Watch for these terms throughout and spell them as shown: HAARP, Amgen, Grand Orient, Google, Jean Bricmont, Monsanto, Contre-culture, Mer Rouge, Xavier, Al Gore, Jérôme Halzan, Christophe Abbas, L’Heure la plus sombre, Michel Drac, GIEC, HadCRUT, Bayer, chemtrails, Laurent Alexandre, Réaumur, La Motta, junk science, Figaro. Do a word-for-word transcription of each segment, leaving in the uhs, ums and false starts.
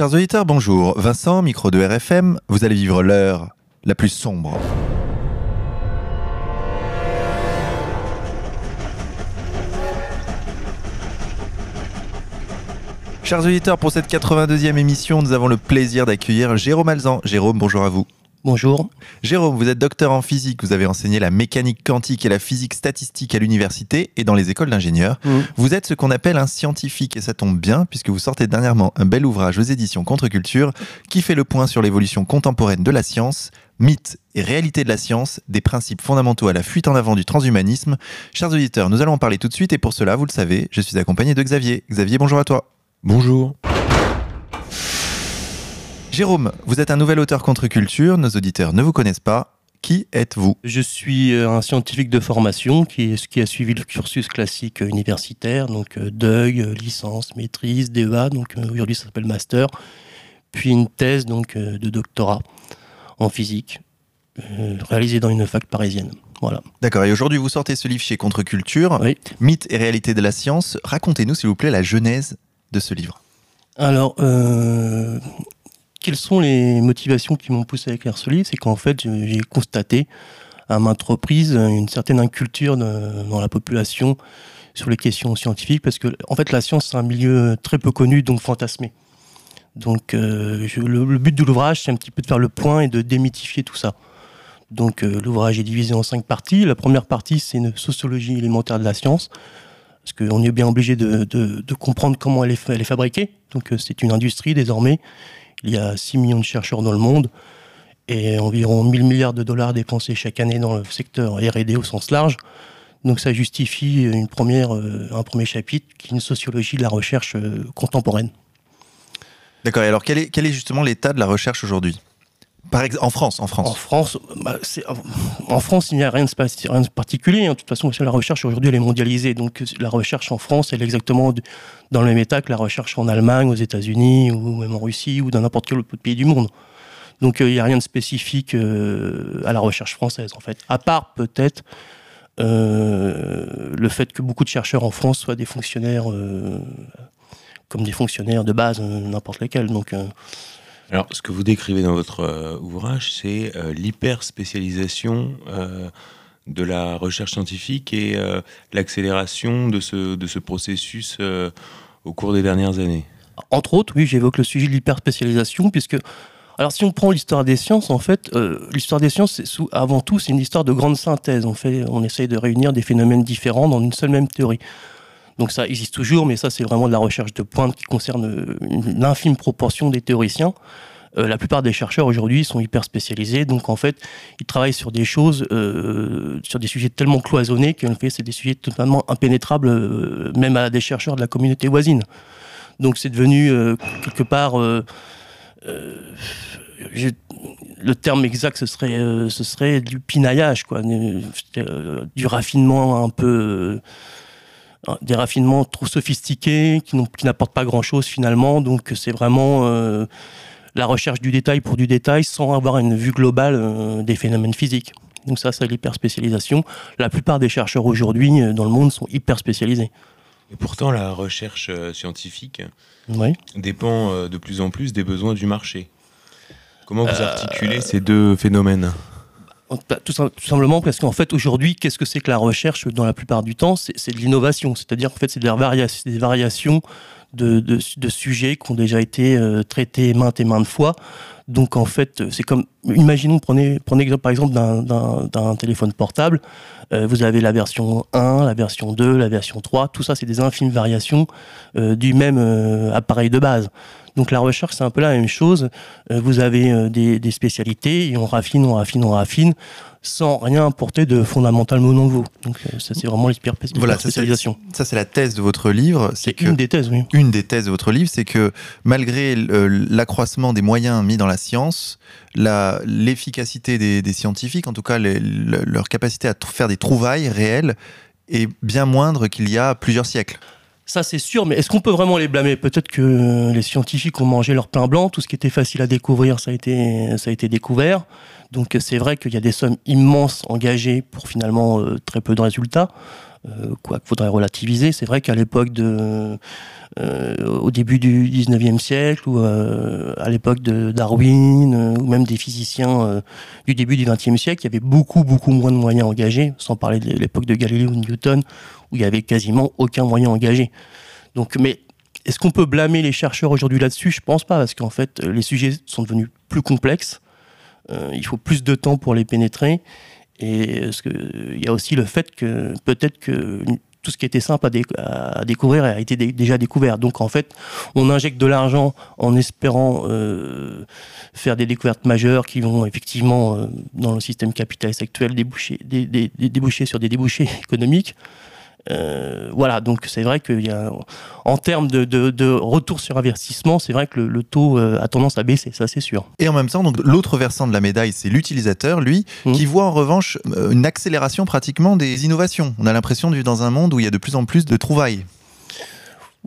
Chers auditeurs, bonjour. Vincent, micro de R F M, vous allez vivre l'heure la plus sombre. Chers auditeurs, pour cette quatre-vingt-deuxième émission, nous avons le plaisir d'accueillir Jérôme Halzan. Jérôme, bonjour à vous. Bonjour. Jérôme, vous êtes docteur en physique, vous avez enseigné la mécanique quantique et la physique statistique à l'université et dans les écoles d'ingénieurs. Mmh. Vous êtes ce qu'on appelle un scientifique et ça tombe bien puisque vous sortez dernièrement un bel ouvrage aux éditions Contre-culture qui fait le point sur l'évolution contemporaine de la science, mythes et réalités de la science, des principes fondamentaux à la fuite en avant du transhumanisme. Chers auditeurs, nous allons en parler tout de suite et pour cela, vous le savez, je suis accompagné de Xavier. Xavier, bonjour à toi. Bonjour. Jérôme, vous êtes un nouvel auteur Contre-culture, nos auditeurs ne vous connaissent pas. Qui êtes-vous? Je suis un scientifique de formation qui, qui a suivi le cursus classique universitaire, donc D E U G, licence, maîtrise, D E A, donc aujourd'hui ça s'appelle master, puis une thèse donc, de doctorat en physique, réalisée dans une fac parisienne. Voilà. D'accord, et aujourd'hui vous sortez ce livre chez Contre-culture, oui. Mythes et réalités de la science. Racontez-nous s'il vous plaît la genèse de ce livre. Alors... Euh... Quelles sont les motivations qui m'ont poussé à écrire ce livre? C'est qu'en fait, j'ai constaté à maintes reprises une certaine inculture de, dans la population sur les questions scientifiques, parce que en fait, la science, c'est un milieu très peu connu, donc fantasmé. Donc, euh, je, le, le but de l'ouvrage, c'est un petit peu de faire le point et de démythifier tout ça. Donc, euh, l'ouvrage est divisé en cinq parties. La première partie, c'est une sociologie élémentaire de la science, parce qu'on est bien obligé de, de, de comprendre comment elle est, elle est fabriquée. Donc, euh, c'est une industrie désormais. Il y a six millions de chercheurs dans le monde et environ mille milliards de dollars dépensés chaque année dans le secteur R et D au sens large. Donc ça justifie une première, un premier chapitre qui est une sociologie de la recherche contemporaine. D'accord. Et alors quel est, quel est justement l'état de la recherche aujourd'hui ? Par exemple, en France, en France. En France, bah, c'est, en France, il n'y a rien de, rien de particulier. Hein. De toute façon, la recherche aujourd'hui, elle est mondialisée. Donc, la recherche en France, elle est exactement dans le même état que la recherche en Allemagne, aux États-Unis ou même en Russie ou dans n'importe quel autre pays du monde. Donc, euh, il n'y a rien de spécifique euh, à la recherche française, en fait. À part peut-être euh, le fait que beaucoup de chercheurs en France soient des fonctionnaires, euh, comme des fonctionnaires de base, euh, n'importe lesquels. Donc euh, Alors, ce que vous décrivez dans votre euh, ouvrage, c'est euh, l'hyper-spécialisation euh, de la recherche scientifique et euh, l'accélération de ce, de ce processus euh, au cours des dernières années. Entre autres, oui, j'évoque le sujet de l'hyper-spécialisation, puisque... Alors, si on prend l'histoire des sciences, en fait, euh, l'histoire des sciences, c'est sous, avant tout, c'est une histoire de grande synthèse. On fait, on essaye de réunir des phénomènes différents dans une seule même théorie. Donc ça existe toujours, mais ça c'est vraiment de la recherche de pointe qui concerne l'infime proportion des théoriciens. Euh, la plupart des chercheurs aujourd'hui sont hyper spécialisés, donc en fait ils travaillent sur des choses, euh, sur des sujets tellement cloisonnés qu'en fait c'est des sujets totalement impénétrables, euh, même à des chercheurs de la communauté voisine. Donc c'est devenu euh, quelque part... Euh, euh, je... Le terme exact, ce serait, euh, ce serait du pinaillage, quoi, du, euh, du raffinement un peu... Euh, des raffinements trop sophistiqués qui, qui n'apportent pas grand-chose finalement. Donc c'est vraiment euh, la recherche du détail pour du détail sans avoir une vue globale euh, des phénomènes physiques. Donc ça, c'est l'hyperspécialisation. La plupart des chercheurs aujourd'hui euh, dans le monde sont hyper spécialisés. Et pourtant, la recherche euh, scientifique oui. dépend euh, de plus en plus des besoins du marché. Comment vous euh, articulez euh... ces deux phénomènes ? Tout simplement parce qu'en fait, aujourd'hui, qu'est-ce que c'est que la recherche dans la plupart du temps ? C'est, c'est de l'innovation, c'est-à-dire en fait, c'est des variations, des variations de, de, de sujets qui ont déjà été euh, traités maintes et maintes fois. Donc en fait, c'est comme, imaginons, prenez, prenez exemple, par exemple d'un, d'un, d'un téléphone portable, euh, vous avez la version un, la version deux, la version trois, tout ça c'est des infimes variations euh, du même euh, appareil de base. Donc la recherche, c'est un peu la même chose. Euh, vous avez euh, des, des spécialités et on raffine, on raffine, on raffine, sans rien apporter de fondamentalement nouveau. Donc euh, ça, c'est vraiment l'hyperspécialisation. Voilà, ça c'est, ça, c'est la thèse de votre livre. C'est, c'est que, une des thèses, oui. Une des thèses de votre livre, c'est que malgré l'accroissement des moyens mis dans la science, la, l'efficacité des, des scientifiques, en tout cas les, le, leur capacité à faire des trouvailles réelles, est bien moindre qu'il y a plusieurs siècles. Ça, c'est sûr, mais est-ce qu'on peut vraiment les blâmer ? Peut-être que les scientifiques ont mangé leur pain blanc, tout ce qui était facile à découvrir, ça a été, ça a été découvert. Donc c'est vrai qu'il y a des sommes immenses engagées pour finalement euh, très peu de résultats. euh, quoi qu'il faudrait relativiser. C'est vrai qu'à l'époque de, euh, au début du dix-neuvième siècle, ou euh, à l'époque de Darwin, euh, ou même des physiciens euh, du début du vingtième siècle, il y avait beaucoup, beaucoup moins de moyens engagés, sans parler de l'époque de Galilée ou de Newton, où il y avait quasiment aucun moyen engagé. Donc, mais est-ce qu'on peut blâmer les chercheurs aujourd'hui là-dessus? Je pense pas, parce qu'en fait, les sujets sont devenus plus complexes. Euh, il faut plus de temps pour les pénétrer. Et il y a aussi le fait que peut-être que tout ce qui était simple à, dé à découvrir a été dé déjà découvert. Donc en fait, on injecte de l'argent en espérant euh, faire des découvertes majeures qui vont effectivement, euh, dans le système capitaliste actuel, déboucher, dé dé dé déboucher sur des débouchés économiques. Euh, voilà, donc c'est vrai qu'il y a, en termes de, de, de retour sur investissement, c'est vrai que le, le taux euh, a tendance à baisser, ça c'est sûr. Et en même temps, donc l'autre versant de la médaille, c'est l'utilisateur, lui, mmh. qui voit en revanche euh, une accélération pratiquement des innovations. On a l'impression de vivre dans un monde où il y a de plus en plus de trouvailles.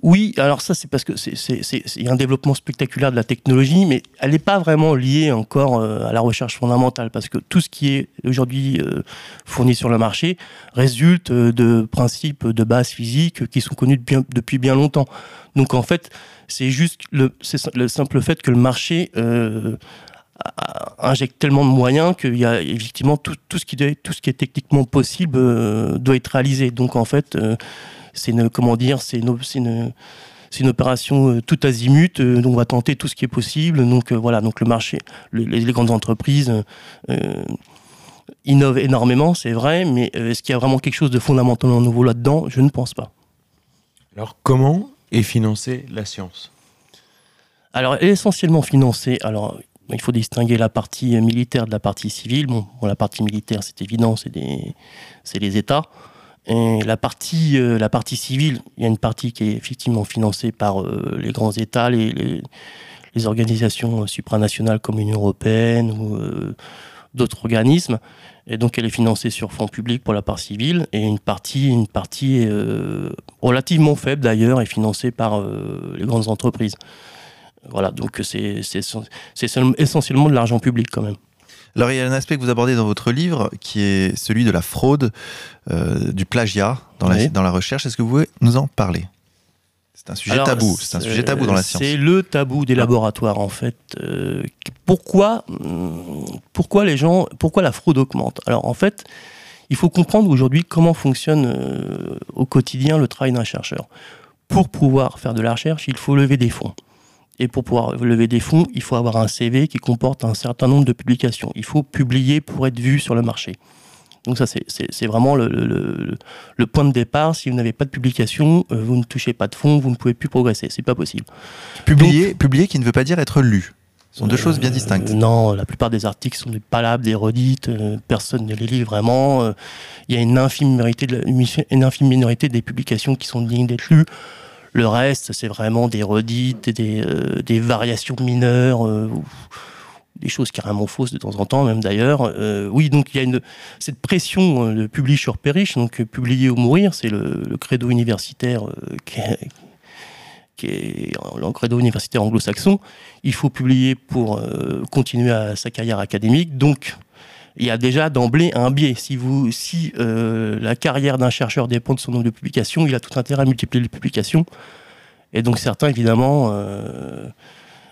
Oui, alors ça c'est parce que il y a un développement spectaculaire de la technologie, mais elle n'est pas vraiment liée encore euh, à la recherche fondamentale, parce que tout ce qui est aujourd'hui euh, fourni sur le marché résulte euh, de principes de base physique qui sont connus depuis, depuis bien longtemps. Donc en fait, c'est juste le, le simple fait que le marché euh, injecte tellement de moyens qu'il y a effectivement tout, tout, ce qui doit, tout ce qui est techniquement possible euh, doit être réalisé. Donc en fait... Euh, C'est une, comment dire, c'est une, une, une opération euh, tout azimut, euh, dont on va tenter tout ce qui est possible. Donc euh, voilà, donc le marché, le, les, les grandes entreprises euh, innovent énormément, c'est vrai, mais euh, est-ce qu'il y a vraiment quelque chose de fondamentalement nouveau là-dedans? Je ne pense pas. Alors comment est financée la science? Alors elle est essentiellement financée, alors il faut distinguer la partie militaire de la partie civile. Bon, bon la partie militaire c'est évident, c'est les États. Et la partie, euh, la partie civile, il y a une partie qui est effectivement financée par euh, les grands États, les, les, les organisations euh, supranationales comme l'Union européenne ou euh, d'autres organismes. Et donc elle est financée sur fonds publics pour la part civile. Et une partie, une partie euh, relativement faible d'ailleurs est financée par euh, les grandes entreprises. Voilà, donc c'est essentiellement de l'argent public quand même. Alors, il y a un aspect que vous abordez dans votre livre qui est celui de la fraude, euh, du plagiat dans, oui. la, dans la recherche. Est-ce que vous pouvez nous en parler? C'est un sujet Alors, tabou. C'est un sujet tabou dans la science. C'est le tabou des laboratoires, en fait. Euh, pourquoi, pourquoi les gens, pourquoi la fraude augmente? Alors, en fait, il faut comprendre aujourd'hui comment fonctionne euh, au quotidien le travail d'un chercheur. Pour pouvoir faire de la recherche, il faut lever des fonds. Et pour pouvoir lever des fonds, il faut avoir un C V qui comporte un certain nombre de publications. Il faut publier pour être vu sur le marché. Donc ça, c'est vraiment le, le, le point de départ. Si vous n'avez pas de publication, vous ne touchez pas de fonds, vous ne pouvez plus progresser. C'est pas possible. Publier, donc, publier qui ne veut pas dire être lu. Ce sont deux euh, choses bien distinctes. Euh, non, la plupart des articles sont des palabres, des redites, euh, personne ne les lit vraiment. Euh, il y a une infime minorité de la, une infime minorité des publications qui sont dignes d'être lues. Le reste, c'est vraiment des redites, des, euh, des variations mineures, euh, des choses carrément fausses de temps en temps, même d'ailleurs. Euh, oui, donc il y a une, cette pression euh, de publier sur périche, donc euh, publier ou mourir, c'est le, le credo universitaire euh, qui est, qui est le credo universitaire anglo-saxon. Il faut publier pour euh, continuer à, sa carrière académique, donc... Il y a déjà d'emblée un biais. Si, vous, si euh, la carrière d'un chercheur dépend de son nombre de publications, il a tout intérêt à multiplier les publications. Et donc certains, évidemment, euh,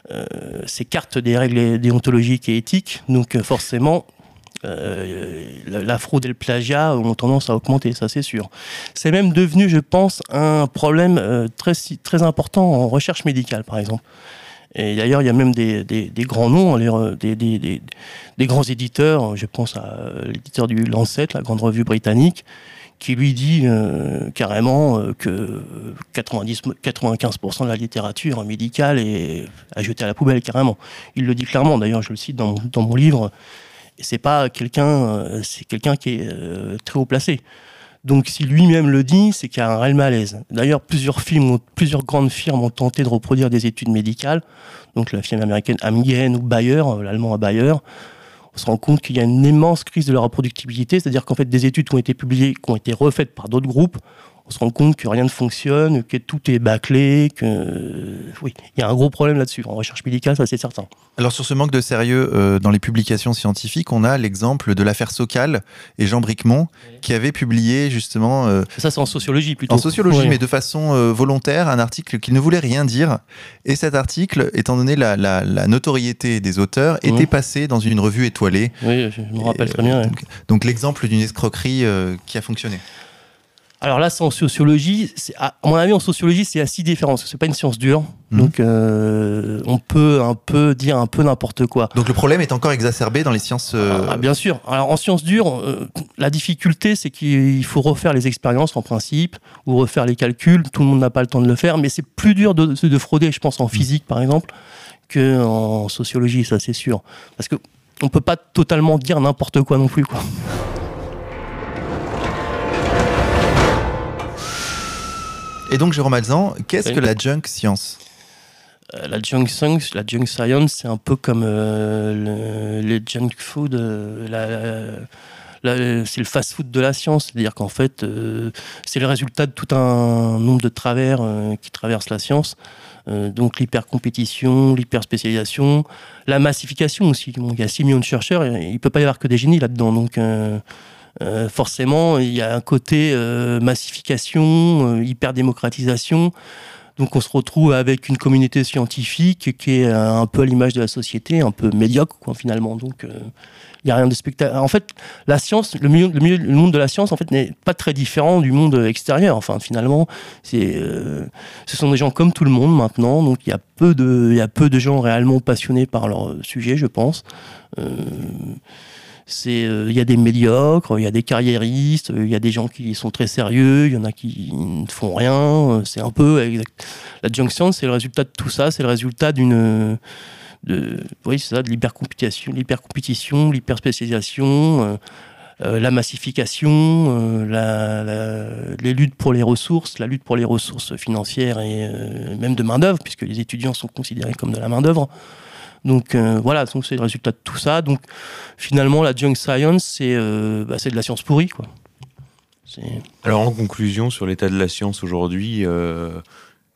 euh, s'écartent des règles déontologiques et éthiques. Donc forcément, euh, la, la fraude et le plagiat ont tendance à augmenter, ça c'est sûr. C'est même devenu, je pense, un problème euh, très, très important en recherche médicale, par exemple. Et d'ailleurs, il y a même des, des, des grands noms, des, des, des, des grands éditeurs, je pense à l'éditeur du Lancet, la grande revue britannique, qui lui dit euh, carrément euh, que quatre-vingt-dix, quatre-vingt-quinze pour cent de la littérature médicale est à jeter à la poubelle, carrément. Il le dit clairement, d'ailleurs, je le cite dans, dans mon livre, c'est pas quelqu'un, c'est quelqu'un qui est euh, très haut placé. Donc si lui-même le dit, c'est qu'il y a un réel malaise. D'ailleurs, plusieurs, plusieurs grandes firmes ont tenté de reproduire des études médicales. Donc la firme américaine Amgen ou Bayer, l'allemand à Bayer. On se rend compte qu'il y a une immense crise de la reproductibilité, c'est-à-dire qu'en fait des études qui ont été publiées, qui ont été refaites par d'autres groupes, on se rend compte que rien ne fonctionne, que tout est bâclé, que... Oui, il y a un gros problème là-dessus. En recherche médicale, ça c'est certain. Alors sur ce manque de sérieux euh, dans les publications scientifiques, on a l'exemple de l'affaire Sokal et Jean Bricmont, oui, qui avaient publié justement... Euh, ça c'est en sociologie plutôt. En sociologie, oui, mais de façon euh, volontaire, un article qui ne voulait rien dire. Et cet article, étant donné la, la, la notoriété des auteurs, oui, était passé dans une revue étoilée. Oui, je me rappelle et, très bien. Euh, ouais. Donc, donc l'exemple d'une escroquerie euh, qui a fonctionné. Alors là, c'est en sociologie. C'est, à mon avis, en sociologie, c'est assez différent. C'est pas une science dure, mmh. donc euh, on peut un peu dire un peu n'importe quoi. Donc le problème est encore exacerbé dans les sciences. Euh... Ah, bien sûr. Alors en sciences dures, euh, la difficulté, c'est qu'il faut refaire les expériences en principe ou refaire les calculs. Tout le monde n'a pas le temps de le faire, mais c'est plus dur de, de frauder, je pense, en physique par exemple, que en sociologie, ça c'est sûr, parce que on peut pas totalement dire n'importe quoi non plus, quoi. Et donc, Jérôme Halzan, qu'est-ce oui. que la junk science ? euh, La junk science, la junk science, c'est un peu comme euh, le, les junk food, euh, la, la, c'est le fast-food de la science. C'est-à-dire qu'en fait, euh, c'est le résultat de tout un nombre de travers euh, qui traversent la science. Euh, donc l'hyper-compétition, l'hyper-spécialisation, la massification aussi. Bon, il y a six millions de chercheurs, il ne peut pas y avoir que des génies là-dedans. Donc... Euh, Euh, forcément, il y a un côté euh, massification, euh, hyper-démocratisation. Donc on se retrouve avec une communauté scientifique qui est euh, un peu à l'image de la société, un peu médiocre, quoi, finalement. Donc il euh, n'y a rien de spectaculaire. En fait, la science, le, milieu, le, milieu, le monde de la science en fait, n'est pas très différent du monde extérieur. Enfin, finalement, c'est, euh, ce sont des gens comme tout le monde maintenant. Donc il y a peu de, il y a peu de gens réellement passionnés par leur sujet, je pense. Euh, Il euh, y a des médiocres, il y a des carriéristes, il euh, y a des gens qui sont très sérieux, il y en a qui ne font rien. Euh, c'est un peu exact. La junk science, c'est le résultat de tout ça, c'est le résultat d'une, de, oui, c'est ça, de l'hypercompétition, l'hypercompétition, l'hyperspécialisation, euh, euh, la massification, euh, la, la, les luttes pour les ressources, la lutte pour les ressources financières et euh, même de main d'œuvre, puisque les étudiants sont considérés comme de la main d'œuvre. Donc euh, voilà, donc c'est le résultat de tout ça. Donc finalement, la junk science, c'est, euh, bah, c'est de la science pourrie, quoi. C'est... Alors en conclusion, sur l'état de la science aujourd'hui, euh,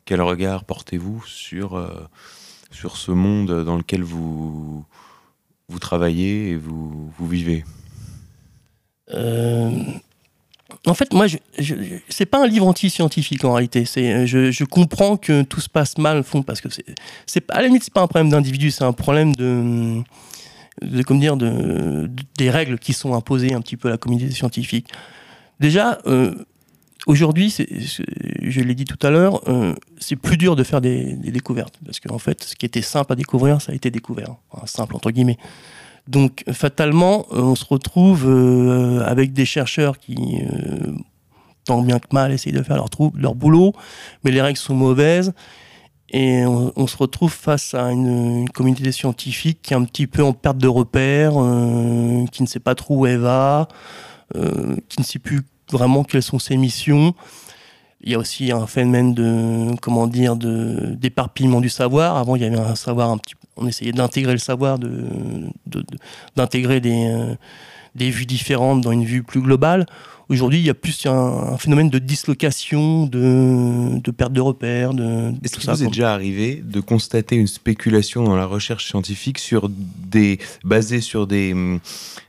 quel regard portez-vous sur, euh, sur ce monde dans lequel vous, vous travaillez et vous, vous vivez ? euh... En fait, moi, je, je, je, c'est pas un livre anti-scientifique en réalité. C'est, je, je comprends que tout se passe mal, fond, parce que c'est, c'est, à la limite, c'est pas un problème d'individu, c'est un problème de, de comment dire, de, de, des règles qui sont imposées un petit peu à la communauté scientifique. Déjà, euh, aujourd'hui, c'est, c'est, je l'ai dit tout à l'heure, euh, c'est plus dur de faire des, des découvertes, parce qu'en fait, ce qui était simple à découvrir, ça a été découvert, enfin, simple entre guillemets. Donc, fatalement, on se retrouve euh, avec des chercheurs qui, euh, tant bien que mal, essayent de faire leur, trou- leur boulot, mais les règles sont mauvaises, et on, on se retrouve face à une, une communauté scientifique qui est un petit peu en perte de repères, euh, qui ne sait pas trop où elle va, euh, qui ne sait plus vraiment quelles sont ses missions. Il y a aussi un phénomène de, comment dire, de, d'éparpillement du savoir. Avant, il y avait un savoir un petit peu... On essayait d'intégrer le savoir, de, de, de, d'intégrer des, euh, des vues différentes dans une vue plus globale. Aujourd'hui, il y a plus un, un phénomène de dislocation, de, de perte de repères. De, de Est-ce tout que ça, vous comme... est déjà arrivé de constater une spéculation dans la recherche scientifique sur des, basée sur des,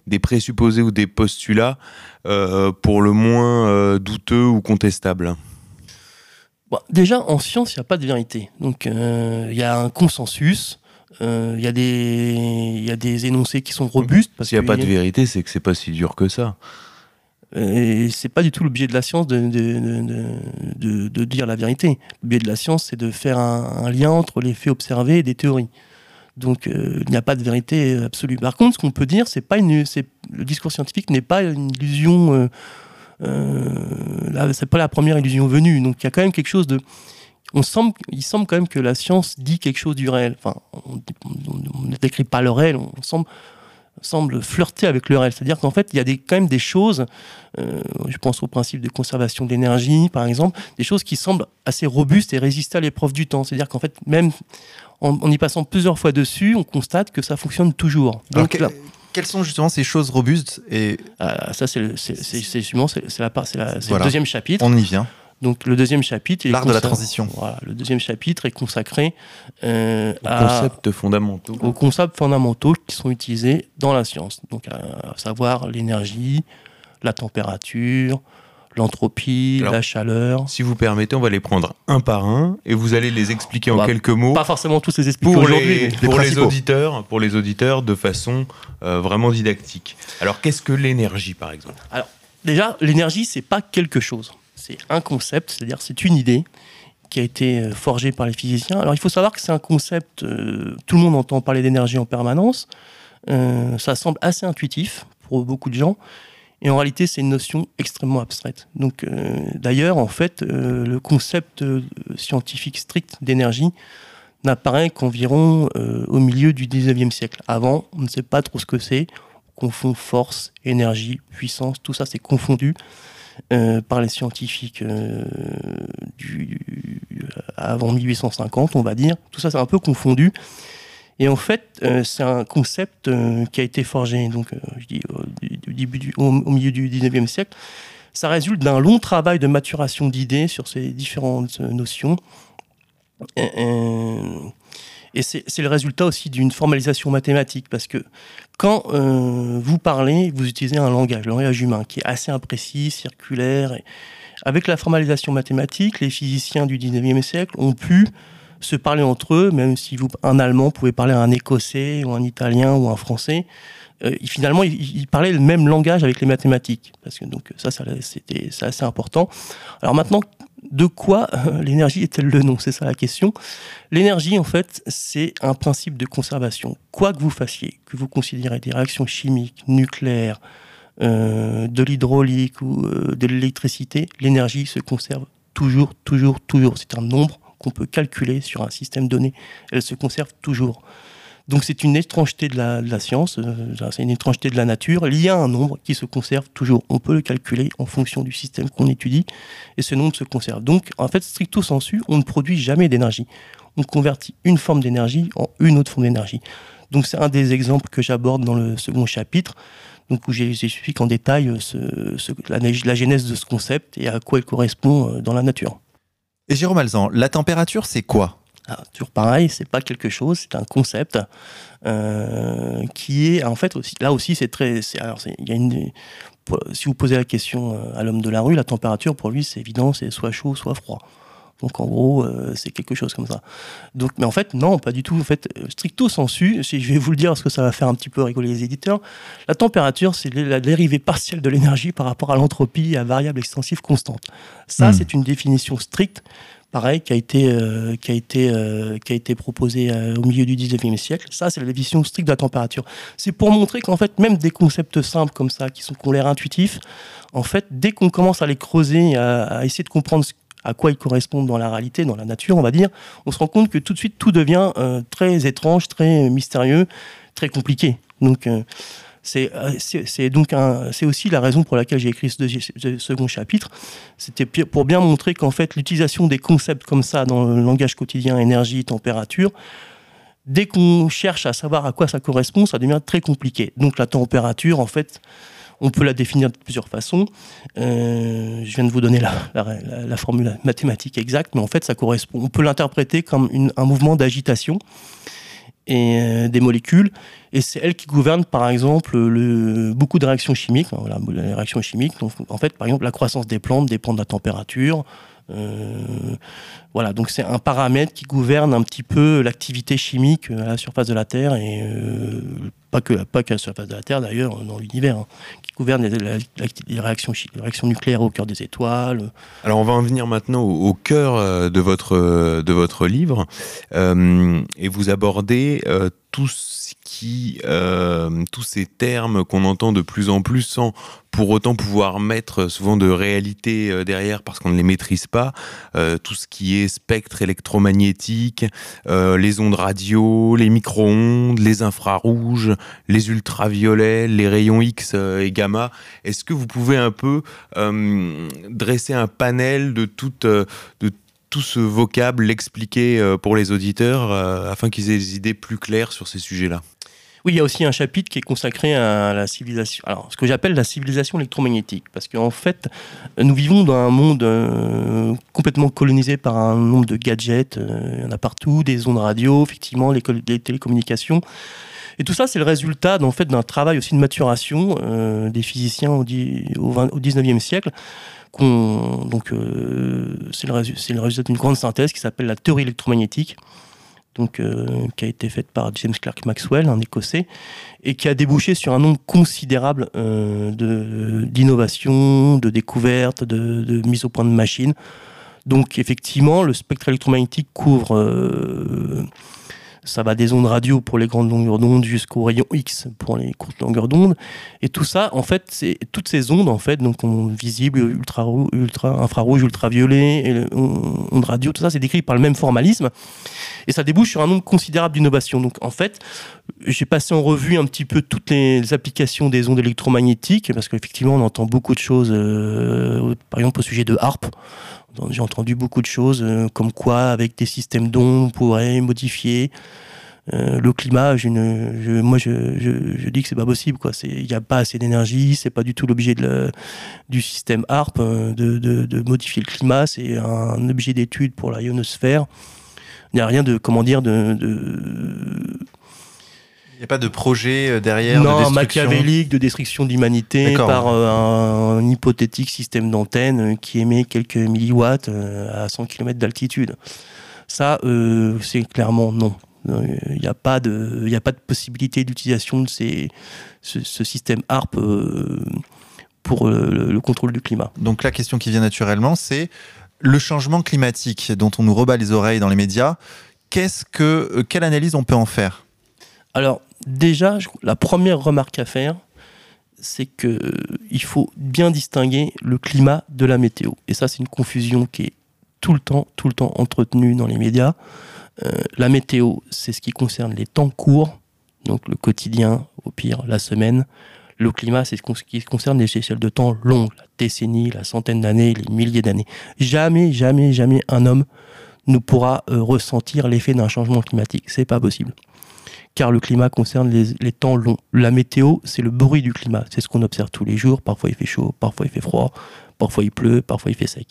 des présupposés ou des postulats euh, pour le moins euh, douteux ou contestables ? Bon, déjà, en science, il n'y a pas de vérité. Donc, euh, y a un consensus... Il euh, y, y a des énoncés qui sont robustes. Parce S'il n'y a pas de vérité, c'est que c'est pas si dur que ça. Et c'est pas du tout le biais de la science de, de, de, de, de dire la vérité. Le biais de la science, c'est de faire un, un lien entre les faits observés et des théories. Donc euh, il n'y a pas de vérité absolue. Par contre, ce qu'on peut dire, c'est pas une, c'est, le discours scientifique n'est pas une illusion. Euh, euh, là, c'est pas la première illusion venue. Donc il y a quand même quelque chose de... On semble, il semble quand même que la science dit quelque chose du réel. Enfin, on, on, on ne décrit pas le réel, on semble, semble flirter avec le réel. C'est-à-dire qu'en fait, il y a des, quand même des choses, euh, je pense au principe de conservation de l'énergie, par exemple, des choses qui semblent assez robustes et résister à l'épreuve du temps. C'est-à-dire qu'en fait, même en, en y passant plusieurs fois dessus, on constate que ça fonctionne toujours. Donc, okay. là, Quelles sont justement ces choses robustes et... ah, Ça, c'est le, c'est, c'est, c'est, c'est, c'est, c'est la, c'est la, c'est voilà. le deuxième chapitre. On y vient. Donc le deuxième chapitre, l'art de la transition. Voilà, le deuxième chapitre est consacré euh, aux à, concepts fondamentaux, aux concepts fondamentaux qui sont utilisés dans la science. Donc à, à savoir l'énergie, la température, l'entropie, alors, la chaleur. Si vous permettez, on va les prendre un par un et vous allez les expliquer on en quelques mots. Pas forcément tous les expliquer pour aujourd'hui. Les, les pour les auditeurs, pour les auditeurs de façon euh, vraiment didactique. Alors qu'est-ce que l'énergie, par exemple ? Alors déjà, l'énergie, c'est pas quelque chose. C'est un concept, c'est-à-dire c'est une idée qui a été forgée par les physiciens. Alors il faut savoir que c'est un concept, euh, tout le monde entend parler d'énergie en permanence, euh, ça semble assez intuitif pour beaucoup de gens, et en réalité c'est une notion extrêmement abstraite. Donc euh, d'ailleurs en fait euh, le concept euh, scientifique strict d'énergie n'apparaît qu'environ euh, au milieu du dix-neuvième siècle. Avant, on ne sait pas trop ce que c'est, on confond force, énergie, puissance, tout ça c'est confondu. Euh, par les scientifiques euh, du, euh, avant mille huit cent cinquante, on va dire. Tout ça, c'est un peu confondu. Et en fait, euh, c'est un concept euh, qui a été forgé donc, euh, je dis, au, du début du, au, au milieu du dix-neuvième siècle. Ça résulte d'un long travail de maturation d'idées sur ces différentes euh, notions. Et, euh, et c'est, c'est le résultat aussi d'une formalisation mathématique, parce que quand euh, vous parlez, vous utilisez un langage, le langage humain, qui est assez imprécis, circulaire. Et avec la formalisation mathématique, les physiciens du dix-neuvième siècle ont pu se parler entre eux, même si vous, un Allemand pouvait parler à un Écossais, ou un Italien, ou un Français. Euh, et finalement, ils, ils parlaient le même langage avec les mathématiques. Parce que donc, ça, ça c'était, c'est assez important. Alors maintenant, de quoi euh, l'énergie est-elle le nom ? C'est ça la question. L'énergie, en fait, c'est un principe de conservation. Quoi que vous fassiez, que vous considérez des réactions chimiques, nucléaires, euh, de l'hydraulique ou euh, de l'électricité, l'énergie se conserve toujours, toujours, toujours. C'est un nombre qu'on peut calculer sur un système donné. Elle se conserve toujours. Donc c'est une étrangeté de la, de la science, euh, c'est une étrangeté de la nature. Il y a un nombre qui se conserve toujours. On peut le calculer en fonction du système qu'on étudie, et ce nombre se conserve. Donc en fait, stricto sensu, on ne produit jamais d'énergie. On convertit une forme d'énergie en une autre forme d'énergie. Donc c'est un des exemples que j'aborde dans le second chapitre, donc où j'explique en détail ce, ce, la, la genèse de ce concept et à quoi il correspond dans la nature. Et Jérôme Halzan, la température, c'est quoi ? Ah, toujours pareil, c'est pas quelque chose, c'est un concept euh, qui est en fait aussi, là aussi c'est très, c'est, alors c'est, y a une, si vous posez la question à l'homme de la rue, la température pour lui c'est évident, c'est soit chaud, soit froid. Donc en gros euh, c'est quelque chose comme ça. Donc mais en fait non, pas du tout. En fait stricto sensu, si je vais vous le dire parce que ça va faire un petit peu rigoler les éditeurs, la température c'est la dérivée partielle de l'énergie par rapport à l'entropie à variable extensive constante. Ça mmh. c'est une définition stricte. Pareil, qui a été, euh, qui a été, euh, qui a été proposé euh, au milieu du dix-neuvième siècle. Ça, c'est la définition stricte de la température. C'est pour montrer qu'en fait, même des concepts simples comme ça, qui, sont, qui ont l'air intuitifs, en fait, dès qu'on commence à les creuser, à, à essayer de comprendre à quoi ils correspondent dans la réalité, dans la nature, on va dire, on se rend compte que tout de suite, tout devient euh, très étrange, très mystérieux, très compliqué. Donc... Euh, C'est, c'est, c'est, donc un, c'est aussi la raison pour laquelle j'ai écrit ce, deuxi- ce second chapitre. C'était pour bien montrer qu'en fait, l'utilisation des concepts comme ça dans le langage quotidien, énergie, température, dès qu'on cherche à savoir à quoi ça correspond, ça devient très compliqué. Donc la température, en fait, on peut la définir de plusieurs façons. Euh, je viens de vous donner la, la, la, la formule mathématique exacte, mais en fait, ça correspond. On peut l'interpréter comme une, un mouvement d'agitation et euh, des molécules, et c'est elles qui gouvernent par exemple le, beaucoup de réactions chimiques, voilà, les réactions chimiques, donc, en fait par exemple la croissance des plantes dépend de la température, euh, voilà, donc c'est un paramètre qui gouverne un petit peu l'activité chimique à la surface de la Terre, et euh, pas, que, pas qu'à la surface de la Terre d'ailleurs, dans l'univers, hein, qui gouverne les, les, les, réactions, les réactions nucléaires au cœur des étoiles. Alors on va en venir maintenant au, au cœur de votre, de votre livre, euh, et vous abordez euh, tout ce qui, euh, tous ces termes qu'on entend de plus en plus sans pour autant pouvoir mettre souvent de réalité derrière parce qu'on ne les maîtrise pas, euh, tout ce qui est spectre électromagnétique, euh, les ondes radio, les micro-ondes, les infrarouges, les ultraviolets, les rayons X et gamma. Est-ce que vous pouvez un peu euh, dresser un panel de toutes de tout ce vocable, l'expliquer pour les auditeurs euh, afin qu'ils aient des idées plus claires sur ces sujets-là ? Oui, il y a aussi un chapitre qui est consacré à la civilisation, alors ce que j'appelle la civilisation électromagnétique, parce qu'en fait, nous vivons dans un monde euh, complètement colonisé par un nombre de gadgets, euh, il y en a partout, des ondes radio, effectivement, les, les télécommunications. Et tout ça, c'est le résultat en fait, d'un travail aussi de maturation euh, des physiciens au, au dix-neuvième siècle. Qu'on, donc, euh, c'est, le, c'est le résultat d'une grande synthèse qui s'appelle la théorie électromagnétique, donc, euh, qui a été faite par James Clerk Maxwell, un Écossais, et qui a débouché sur un nombre considérable euh, de, d'innovations, de découvertes, de, de mise au point de machines. Donc, effectivement, le spectre électromagnétique couvre... Euh, Ça va des ondes radio pour les grandes longueurs d'onde jusqu'au rayon X pour les courtes longueurs d'onde. Et tout ça, en fait, c'est toutes ces ondes, en fait, donc visibles, ultra, ultra, infrarouge, ultraviolet, ondes radio, tout ça, c'est décrit par le même formalisme. Et ça débouche sur un nombre considérable d'innovations. Donc, en fait, j'ai passé en revue un petit peu toutes les applications des ondes électromagnétiques, parce qu'effectivement, on entend beaucoup de choses, euh, par exemple, au sujet de HAARP. J'ai entendu beaucoup de choses, euh, comme quoi, avec des systèmes d'ondes, on pourrait modifier euh, le climat. Je ne, je, moi, je, je, je dis que c'est pas possible, quoi. Il n'y a pas assez d'énergie, c'est pas du tout l'objet de la, du système HAARP euh, de, de, de modifier le climat. C'est un objet d'étude pour la ionosphère. Il n'y a rien de, comment dire, de... de... Il n'y a pas de projet derrière, non, de destruction machiavélique, de destruction d'humanité par euh, un, un hypothétique système d'antenne qui émet quelques milliwatts euh, à cent kilomètres d'altitude. Ça, euh, c'est clairement non. Il n'y a pas de, il n'y a pas de possibilité d'utilisation de ces, ce, ce système HAARP euh, pour euh, le, le contrôle du climat. Donc la question qui vient naturellement, c'est le changement climatique dont on nous rebat les oreilles dans les médias. Qu'est-ce que, quelle analyse on peut en faire ? Alors, déjà, la première remarque à faire, c'est qu'il faut bien distinguer le climat de la météo. Et ça, c'est une confusion qui est tout le temps, tout le temps entretenue dans les médias. Euh, la météo, c'est ce qui concerne les temps courts, donc le quotidien, au pire, la semaine. Le climat, c'est ce qui concerne les échelles de temps longues, la décennie, la centaine d'années, les milliers d'années. Jamais, jamais, jamais un homme ne pourra euh, ressentir l'effet d'un changement climatique. C'est pas possible. Car le climat concerne les, les temps longs. La météo, c'est le bruit du climat. C'est ce qu'on observe tous les jours. Parfois, il fait chaud, parfois, il fait froid, parfois, il pleut, parfois, il fait sec.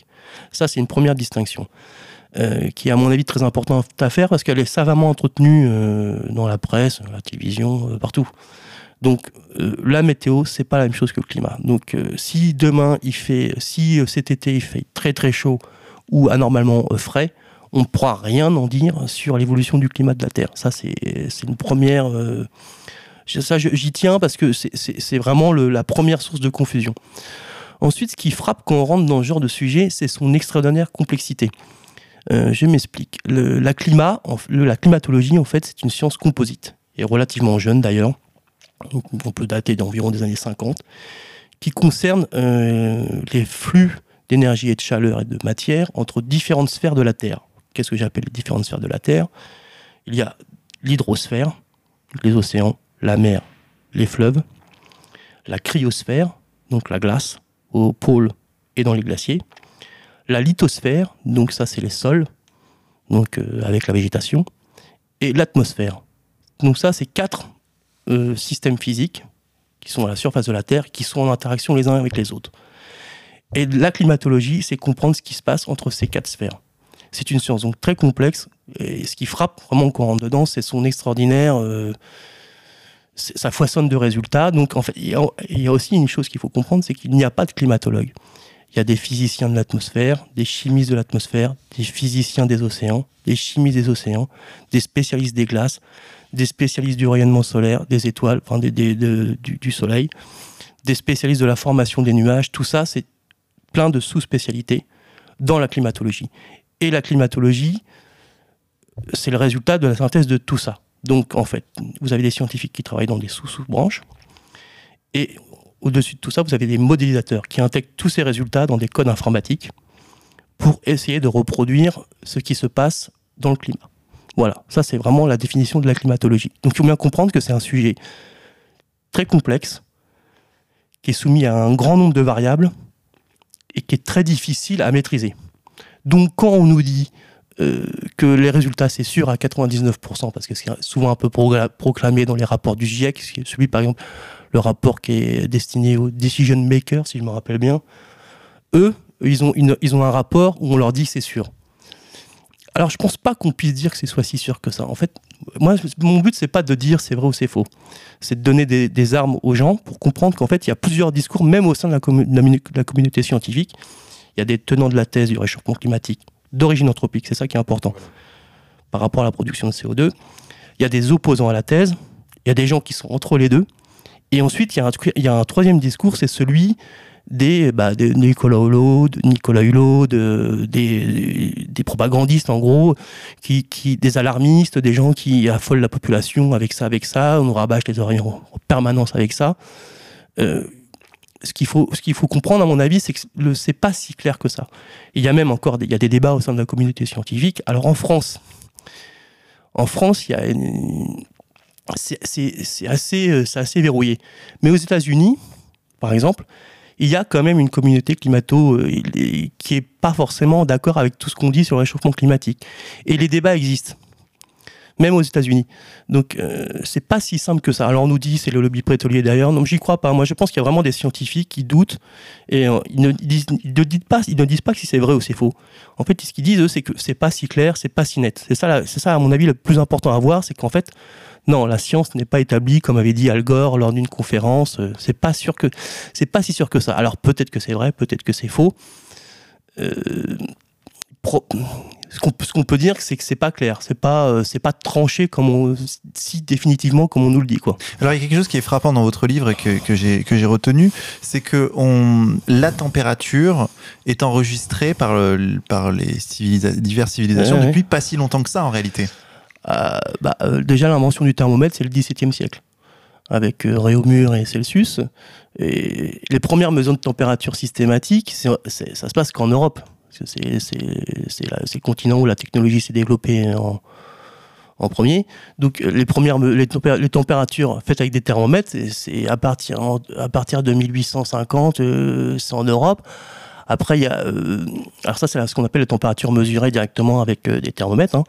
Ça, c'est une première distinction euh, qui est, à mon avis, très importante à faire parce qu'elle est savamment entretenue euh, dans la presse, la télévision, euh, partout. Donc, euh, la météo, c'est pas la même chose que le climat. Donc, euh, si demain, il fait, si euh, cet été, il fait très, très chaud ou anormalement euh, frais, on ne pourra rien en dire sur l'évolution du climat de la Terre. Ça, c'est, c'est une première... Euh, ça, j'y tiens parce que c'est, c'est, c'est vraiment le, la première source de confusion. Ensuite, ce qui frappe quand on rentre dans ce genre de sujet, c'est son extraordinaire complexité. Euh, je m'explique. Le, la, climat, en, le, la climatologie, en fait, c'est une science composite, et relativement jeune d'ailleurs, on peut dater d'environ des années cinquante, qui concerne euh, les flux d'énergie et de chaleur et de matière entre différentes sphères de la Terre. Qu'est-ce que j'appelle les différentes sphères de la Terre? Il y a l'hydrosphère, les océans, la mer, les fleuves, la cryosphère, donc la glace, au pôle et dans les glaciers, la lithosphère, donc ça c'est les sols, donc euh, avec la végétation, et l'atmosphère. Donc ça c'est quatre euh, systèmes physiques qui sont à la surface de la Terre, qui sont en interaction les uns avec les autres. Et la climatologie, c'est comprendre ce qui se passe entre ces quatre sphères. C'est une science donc très complexe, et ce qui frappe vraiment quand on rentre dedans, c'est son extraordinaire... Euh, c'est, ça foisonne de résultats. Donc en fait, il y a, il y a aussi une chose qu'il faut comprendre, c'est qu'il n'y a pas de climatologue. Il y a des physiciens de l'atmosphère, des chimistes de l'atmosphère, des physiciens des océans, des chimistes des océans, des spécialistes des glaces, des spécialistes du rayonnement solaire, des étoiles, enfin des, des, de, du, du soleil, des spécialistes de la formation des nuages. Tout ça, c'est plein de sous-spécialités dans la climatologie. Et la climatologie, c'est le résultat de la synthèse de tout ça. Donc, en fait, vous avez des scientifiques qui travaillent dans des sous-sous-branches. Et au-dessus de tout ça, vous avez des modélisateurs qui intègrent tous ces résultats dans des codes informatiques pour essayer de reproduire ce qui se passe dans le climat. Voilà, ça c'est vraiment la définition de la climatologie. Donc, il faut bien comprendre que c'est un sujet très complexe, qui est soumis à un grand nombre de variables et qui est très difficile à maîtriser. Donc, quand on nous dit euh, que les résultats, c'est sûr, à quatre-vingt-dix-neuf pour cent, parce que c'est souvent un peu proclamé dans les rapports du GIEC, celui, par exemple, le rapport qui est destiné aux decision makers, si je me rappelle bien, eux, ils ont, une, ils ont un rapport où on leur dit que c'est sûr. Alors, je ne pense pas qu'on puisse dire que ce soit si sûr que ça. En fait, moi, mon but, ce n'est pas de dire c'est vrai ou c'est faux. C'est de donner des, des armes aux gens pour comprendre qu'en fait, il y a plusieurs discours, même au sein de la, commun, de la, de la communauté scientifique. Il y a des tenants de la thèse du réchauffement climatique, d'origine anthropique, c'est ça qui est important, par rapport à la production de C O deux. Il y a des opposants à la thèse, il y a des gens qui sont entre les deux. Et ensuite, il y a un, il y a un troisième discours, c'est celui... Des, bah, des Nicolas Hulot, de Nicolas Hulot de, des, des propagandistes en gros, qui, qui, des alarmistes, des gens qui affolent la population avec ça, avec ça, on nous rabâche les oreilles en permanence avec ça. Euh, ce qu'il faut, ce qu'il faut comprendre, à mon avis, c'est que c'est pas si clair que ça. Il y a même encore des, il y a des débats au sein de la communauté scientifique. Alors en France, en France, il y a c'est assez, c'est assez verrouillé. Mais aux États-Unis, par exemple, il y a quand même une communauté climato euh, qui n'est pas forcément d'accord avec tout ce qu'on dit sur le réchauffement climatique. Et les débats existent, même aux États-Unis. Donc, euh, c'est pas si simple que ça. Alors, on nous dit, c'est le lobby pétrolier d'ailleurs. Non, j'y crois pas. Moi, je pense qu'il y a vraiment des scientifiques qui doutent et euh, ils, ne disent, ils, ne disent pas, ils ne disent pas si c'est vrai ou c'est faux. En fait, ce qu'ils disent, eux, c'est que c'est pas si clair, c'est pas si net. C'est ça, c'est ça, à mon avis, le plus important à voir, c'est qu'en fait, non, la science n'est pas établie, comme avait dit Al Gore lors d'une conférence. C'est pas sûr que, c'est pas si sûr que ça. Alors peut-être que c'est vrai, peut-être que c'est faux. Euh, pro, ce qu'on, ce qu'on peut dire, c'est que c'est pas clair, c'est pas, c'est pas tranché comme on, si définitivement comme on nous le dit, quoi. Alors il y a quelque chose qui est frappant dans votre livre et que, que j'ai que j'ai retenu, c'est que on, la température est enregistrée par le, par les civilisa- diverses civilisations ouais, depuis ouais. pas si longtemps que ça en réalité. Euh, bah, euh, déjà l'invention du thermomètre, c'est le dix-septième siècle avec euh, Réaumur et Celsius, et les premières mesures de température systématiques, c'est, c'est, ça se passe qu'en Europe, c'est, c'est, c'est, la, c'est le continent où la technologie s'est développée en, en premier. Donc les premières les, tempér- les températures faites avec des thermomètres, c'est, c'est à, partir, en, à partir de mille huit cent cinquante, euh, c'est en Europe. Après il y a euh, alors ça c'est ce qu'on appelle les températures mesurées directement avec euh, des thermomètres, hein.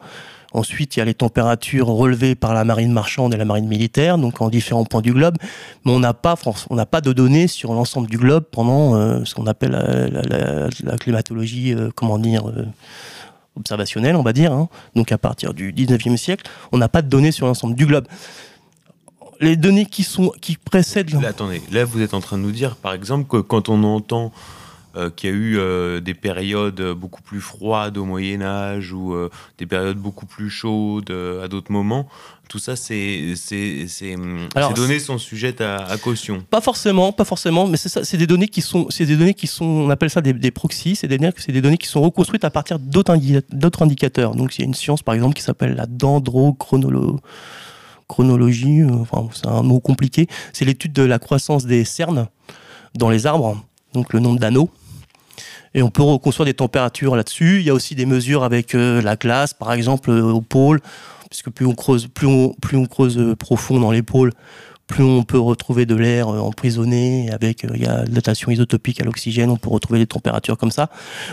Ensuite, il y a les températures relevées par la marine marchande et la marine militaire, donc en différents points du globe. Mais on n'a pas, on n'a pas de données sur l'ensemble du globe pendant euh, ce qu'on appelle la, la, la, la climatologie, euh, comment dire, euh, observationnelle, on va dire. Hein. Donc à partir du dix-neuvième siècle, on n'a pas de données sur l'ensemble du globe. Les données qui sont, qui précèdent... Là, attendez, là vous êtes en train de nous dire, par exemple, que quand on entend... Euh, qu'il y a eu euh, des périodes beaucoup plus froides au Moyen-Âge ou euh, des périodes beaucoup plus chaudes euh, à d'autres moments. Tout ça, c'est, c'est, c'est, alors, ces données c'est... sont sujettes à, à caution. Pas forcément, pas forcément, mais c'est, ça, c'est, des données qui sont, c'est des données qui sont, on appelle ça des, des proxys, c'est des, c'est des données qui sont reconstruites à partir d'autres, indi- d'autres indicateurs. Donc il y a une science, par exemple, qui s'appelle la dendrochronologie, chronologie, euh, enfin, c'est un mot compliqué, c'est l'étude de la croissance des cernes dans les arbres, donc le nombre d'anneaux. Et on peut reconstruire des températures là-dessus. Il y a aussi des mesures avec euh, la glace, par exemple euh, au pôle, puisque plus on creuse, plus on, plus on creuse euh, profond dans les pôles, plus on peut retrouver de l'air euh, emprisonné. Avec euh, il y a de la datation isotopique à l'oxygène, on peut retrouver des températures comme ça.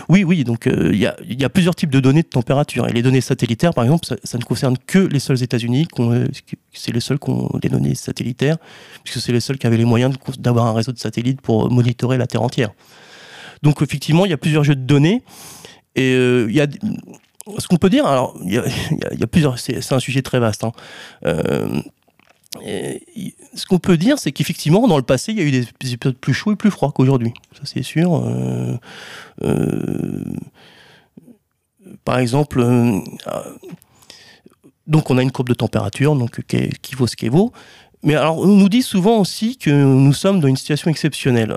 Oui, oui. Donc euh, il y a, il y a plusieurs types de données de température. Et les données satellitaires, par exemple, ça, ça ne concerne que les seuls États-Unis. Qu'on, euh, c'est les seuls qui ont des données satellitaires, puisque c'est les seuls qui avaient les moyens de, d'avoir un réseau de satellites pour monitorer la Terre entière. Donc effectivement, il y a plusieurs jeux de données, et euh, il y a ce qu'on peut dire. Alors, il y a, il y a plusieurs. C'est, c'est un sujet très vaste. Hein. Euh, et, ce qu'on peut dire, c'est qu'effectivement, dans le passé, il y a eu des épisodes plus chauds et plus froids qu'aujourd'hui. Ça, c'est sûr. Euh, euh, par exemple, euh, donc on a une courbe de température, donc qui, est, qui vaut ce qu'elle vaut. Mais alors, on nous dit souvent aussi que nous sommes dans une situation exceptionnelle.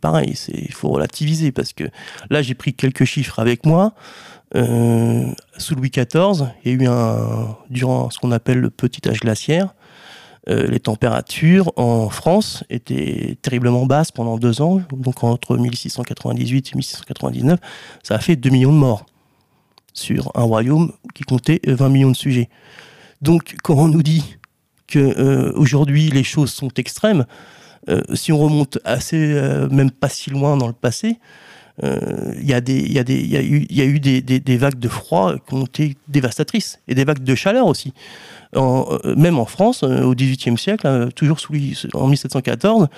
Pareil, c'est, il faut relativiser, parce que là, j'ai pris quelques chiffres avec moi. Euh, sous Louis quatorze, il y a eu, un, durant ce qu'on appelle le petit âge glaciaire, euh, les températures en France étaient terriblement basses pendant deux ans, donc entre mille six cent quatre-vingt-dix-huit et mille six cent quatre-vingt-dix-neuf, ça a fait deux millions de morts sur un royaume qui comptait vingt millions de sujets. Donc, quand on nous dit qu'aujourd'hui, euh, les choses sont extrêmes, Euh, si on remonte assez, euh, même pas si loin dans le passé, euh, y, y, y, y a eu des, des, des vagues de froid qui ont été dévastatrices, et des vagues de chaleur aussi. En, même en France, au dix-huitième siècle, toujours sous, en mille sept cent quatorze,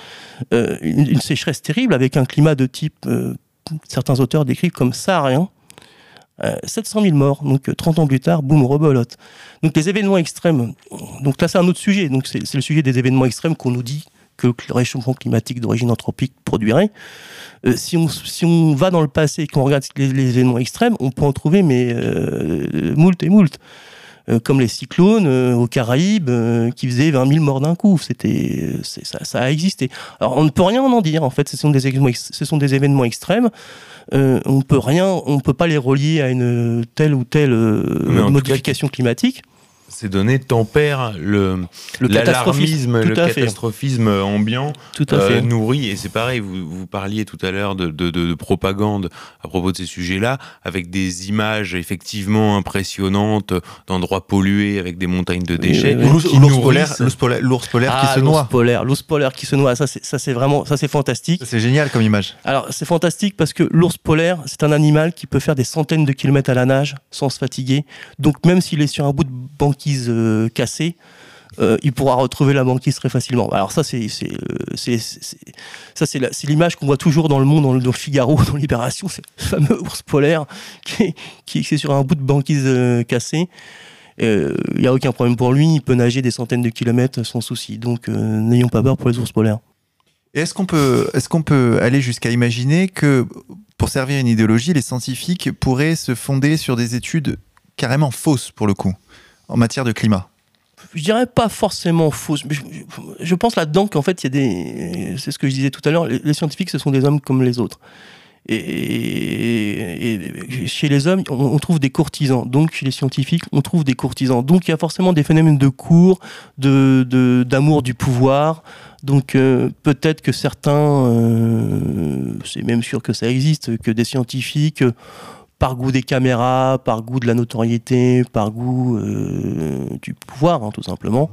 euh, une, une sécheresse terrible avec un climat de type, euh, certains auteurs décrivent comme saharien, euh, sept cent mille morts, donc trente ans plus tard, boum, rebolote. Donc les événements extrêmes, donc là c'est un autre sujet, donc c'est le sujet des événements extrêmes qu'on nous dit que le réchauffement climatique d'origine anthropique produirait. Euh, si, on, si on va dans le passé et qu'on regarde les, les événements extrêmes, on peut en trouver, mais euh, moult et moult. Euh, comme les cyclones euh, aux Caraïbes euh, qui faisaient vingt mille morts d'un coup. C'était, euh, ça, ça a existé. Alors on ne peut rien en dire, en fait. Ce sont des, ce sont des événements extrêmes. Euh, on peut rien, on peut pas les relier à une telle ou telle euh, modification cas, climatique. Ces données tempèrent le, le l'alarmisme, le catastrophisme fait. ambiant tout à euh, fait. nourri. Et c'est pareil, vous, vous parliez tout à l'heure de, de, de, de propagande à propos de ces sujets-là, avec des images effectivement impressionnantes d'endroits pollués avec des montagnes de déchets. Oui, oui, oui. L'ours polaire, polaire, polaire ah, qui se noie. Polaire, l'ours polaire qui se noie, ça c'est vraiment ça, c'est fantastique. C'est génial comme image. Alors c'est fantastique parce que l'ours polaire, c'est un animal qui peut faire des centaines de kilomètres à la nage sans se fatiguer. Donc même s'il est sur un bout de banquise cassé, euh, il pourra retrouver la banquise très facilement. Alors ça, c'est ça, c'est l'image qu'on voit toujours dans Le Monde, dans le, dans le Figaro, dans Libération, ce fameux ours polaire qui est, qui est sur un bout de banquise euh, cassé. Il euh, n'y a aucun problème pour lui, il peut nager des centaines de kilomètres sans souci. Donc euh, n'ayons pas peur pour les ours polaires. Est-ce qu'on peut, est-ce qu'on peut aller jusqu'à imaginer que pour servir une idéologie, les scientifiques pourraient se fonder sur des études carrément fausses pour le coup ? En matière de climat? Je dirais pas forcément faux. Je, je pense là-dedans qu'en fait, il y a des. C'est ce que je disais tout à l'heure, les, les scientifiques, ce sont des hommes comme les autres. Et, et, et chez les hommes, on, on trouve des courtisans. Donc, chez les scientifiques, on trouve des courtisans. Donc, il y a forcément des phénomènes de cour, de, de, d'amour du pouvoir. Donc, euh, peut-être que certains. Euh, c'est même sûr que ça existe, que des scientifiques. Euh, par goût des caméras, par goût de la notoriété, par goût euh, du pouvoir, hein, tout simplement,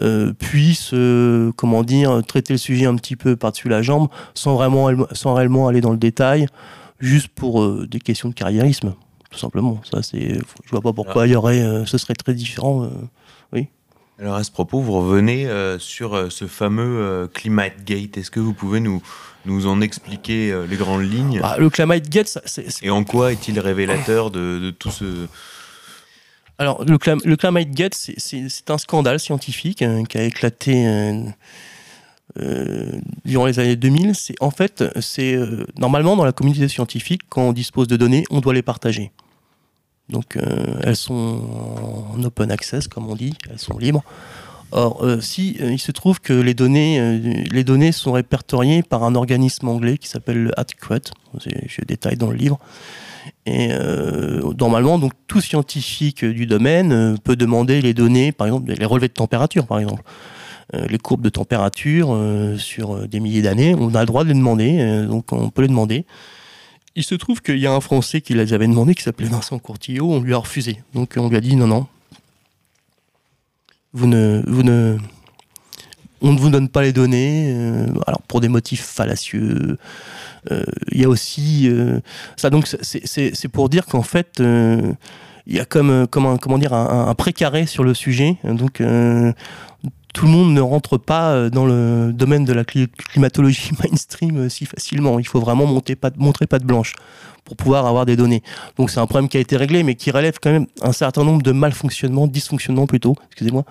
euh, puissent, euh, comment dire, traiter le sujet un petit peu par-dessus la jambe, sans, vraiment, sans réellement aller dans le détail, juste pour euh, des questions de carriérisme, tout simplement. Ça, c'est, je vois pas pourquoi il y aurait, euh, ce serait très différent, euh, oui. Alors à ce propos, vous revenez euh, sur euh, ce fameux euh, climategate. Est-ce que vous pouvez nous, nous en expliquer euh, les grandes lignes? Bah, le climategate, c'est... Et en quoi est-il révélateur de, de tout ce... Alors le, clim le climategate, c'est un scandale scientifique euh, qui a éclaté euh, euh, durant les années deux mille. En fait, c'est euh, normalement dans la communauté scientifique, quand on dispose de données, on doit les partager. Donc, euh, elles sont en open access, comme on dit, elles sont libres. Or, euh, si, euh, il se trouve que les données, euh, les données sont répertoriées par un organisme anglais qui s'appelle le HadCRUT, je détaille dans le livre. Et euh, normalement, donc, tout scientifique du domaine euh, peut demander les données, par exemple, les relevés de température, par exemple. Euh, les courbes de température euh, sur des milliers d'années, on a le droit de les demander, euh, donc on peut les demander. Il se trouve qu'il y a un Français qui les avait demandé, qui s'appelait Vincent Courtillot, on lui a refusé. Donc on lui a dit non, non, vous ne, vous ne, on ne vous donne pas les données, euh, alors pour des motifs fallacieux. Il euh, y a aussi euh, ça, donc c'est pour dire qu'en fait, il euh, y a comme, comme un, comment dire, un, un précaré sur le sujet. Donc euh, tout le monde ne rentre pas dans le domaine de la climatologie mainstream si facilement. Il faut vraiment monter pas de, montrer patte blanche pour pouvoir avoir des données. Donc c'est un problème qui a été réglé, mais qui relève quand même un certain nombre de malfonctionnements, dysfonctionnements plutôt, excusez-moi,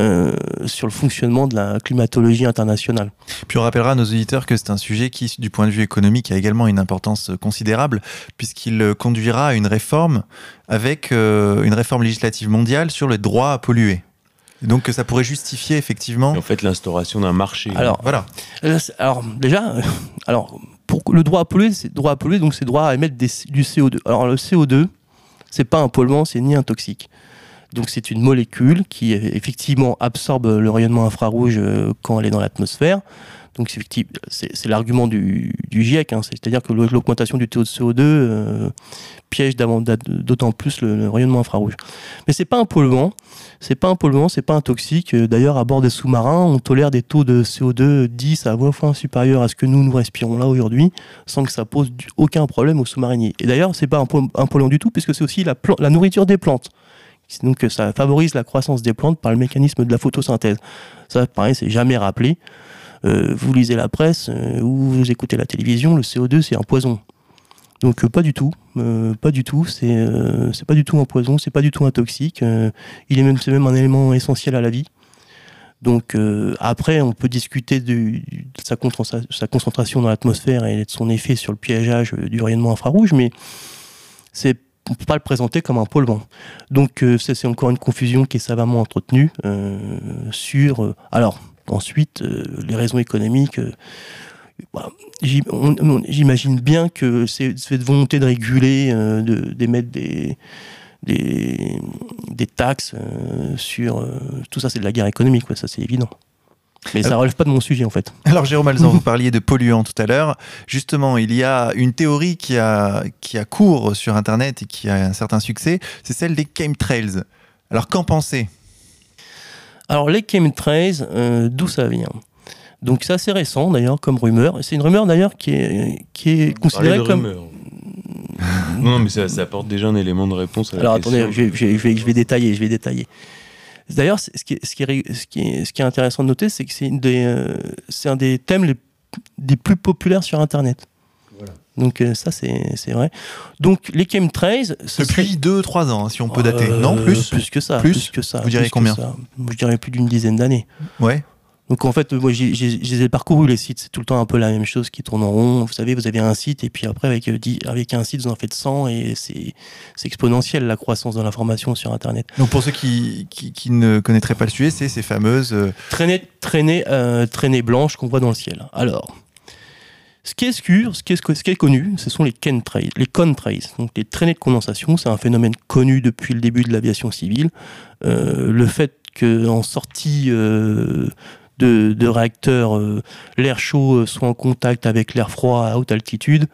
euh, sur le fonctionnement de la climatologie internationale. Puis on rappellera à nos auditeurs que c'est un sujet qui, du point de vue économique, a également une importance considérable, puisqu'il conduira à une réforme, avec euh, une réforme législative mondiale sur le droit à polluer. Donc ça pourrait justifier effectivement... Et en fait, l'instauration d'un marché. Alors, voilà. Alors déjà, alors, pour le droit à polluer, c'est droit à polluer, donc c'est droit à émettre des, du C O deux. Alors le C O deux, c'est pas un polluant, c'est ni un toxique. Donc c'est une molécule qui effectivement absorbe le rayonnement infrarouge quand elle est dans l'atmosphère. Donc c'est l'argument du, du GIEC, hein, c'est-à-dire que l'augmentation du taux de C O deux euh, piège d'autant plus le, le rayonnement infrarouge. Mais c'est pas un polluant, c'est pas un polluant, c'est pas un toxique. D'ailleurs, à bord des sous-marins, on tolère des taux de C O deux dix à vingt fois supérieurs à ce que nous nous respirons là aujourd'hui, sans que ça pose aucun problème aux sous-mariniers. Et d'ailleurs, c'est pas un, un polluant du tout, puisque c'est aussi la, la nourriture des plantes. Donc ça favorise la croissance des plantes par le mécanisme de la photosynthèse. Ça, pareil, c'est jamais rappelé. Euh, vous lisez la presse euh, ou vous écoutez la télévision, le C O deux c'est un poison. Donc euh, pas du tout, euh, pas du tout, c'est euh, pas du tout un poison, c'est pas du tout un toxique, euh, il est même, c'est même un élément essentiel à la vie. Donc euh, après on peut discuter de, de sa, sa concentration dans l'atmosphère et de son effet sur le piégeage du rayonnement infrarouge, mais c'est on ne peut pas le présenter comme un polluant. Donc euh, c'est encore une confusion qui est savamment entretenue euh, sur... Euh, alors, ensuite, euh, les raisons économiques, euh, bah, j'imagine bien que cette volonté de réguler, euh, d'émettre de, des, des, des taxes euh, sur... Euh, tout ça, c'est de la guerre économique, ouais, ça c'est évident. Mais ça ne relève pas de mon sujet en fait. Alors Jérôme Halzan, vous parliez de polluants tout à l'heure. Justement, il y a une théorie qui a, qui a cours sur Internet et qui a un certain succès, c'est celle des chemtrails. Alors qu'en pensez ? Alors les chemtrails, euh, d'où ça vient ? Donc c'est assez récent d'ailleurs comme rumeur. C'est une rumeur d'ailleurs qui est, qui est considérée de comme... Rumeur. Non mais ça, ça apporte déjà un élément de réponse à la Alors, question. Alors attendez, je, je, je, vais, je vais détailler, je vais détailler. D'ailleurs, ce, ce, ce, ce qui est intéressant de noter, c'est que c'est euh, un des thèmes les, des plus populaires sur Internet. Voilà. Donc euh, ça, c'est vrai. Donc les chemtrails... Depuis deux trois ans, si on peut dater. Euh, non, plus plus que, ça, plus, plus que ça. Vous diriez combien? Je dirais plus d'une dizaine d'années. Ouais. Donc en fait, moi, j'ai, j'ai, j'ai parcouru les sites. C'est tout le temps un peu la même chose qui tourne en rond. Vous savez, vous avez un site et puis après, avec, avec un site, vous en faites cent et c'est exponentiel la croissance de l'information sur Internet. Donc pour ceux qui, qui, qui ne connaîtraient pas le sujet, c'est ces fameuses... Traînées, traînées, euh, traînées blanches qu'on voit dans le ciel. Alors, ce qui est sûr, ce qui est, ce qui est connu, ce sont les chemtrails, les contrails, donc les traînées de condensation. C'est un phénomène connu depuis le début de l'aviation civile. Euh, le fait qu'en sortie... Euh, De, de réacteurs, euh, l'air chaud euh, soit en contact avec l'air froid à haute altitude,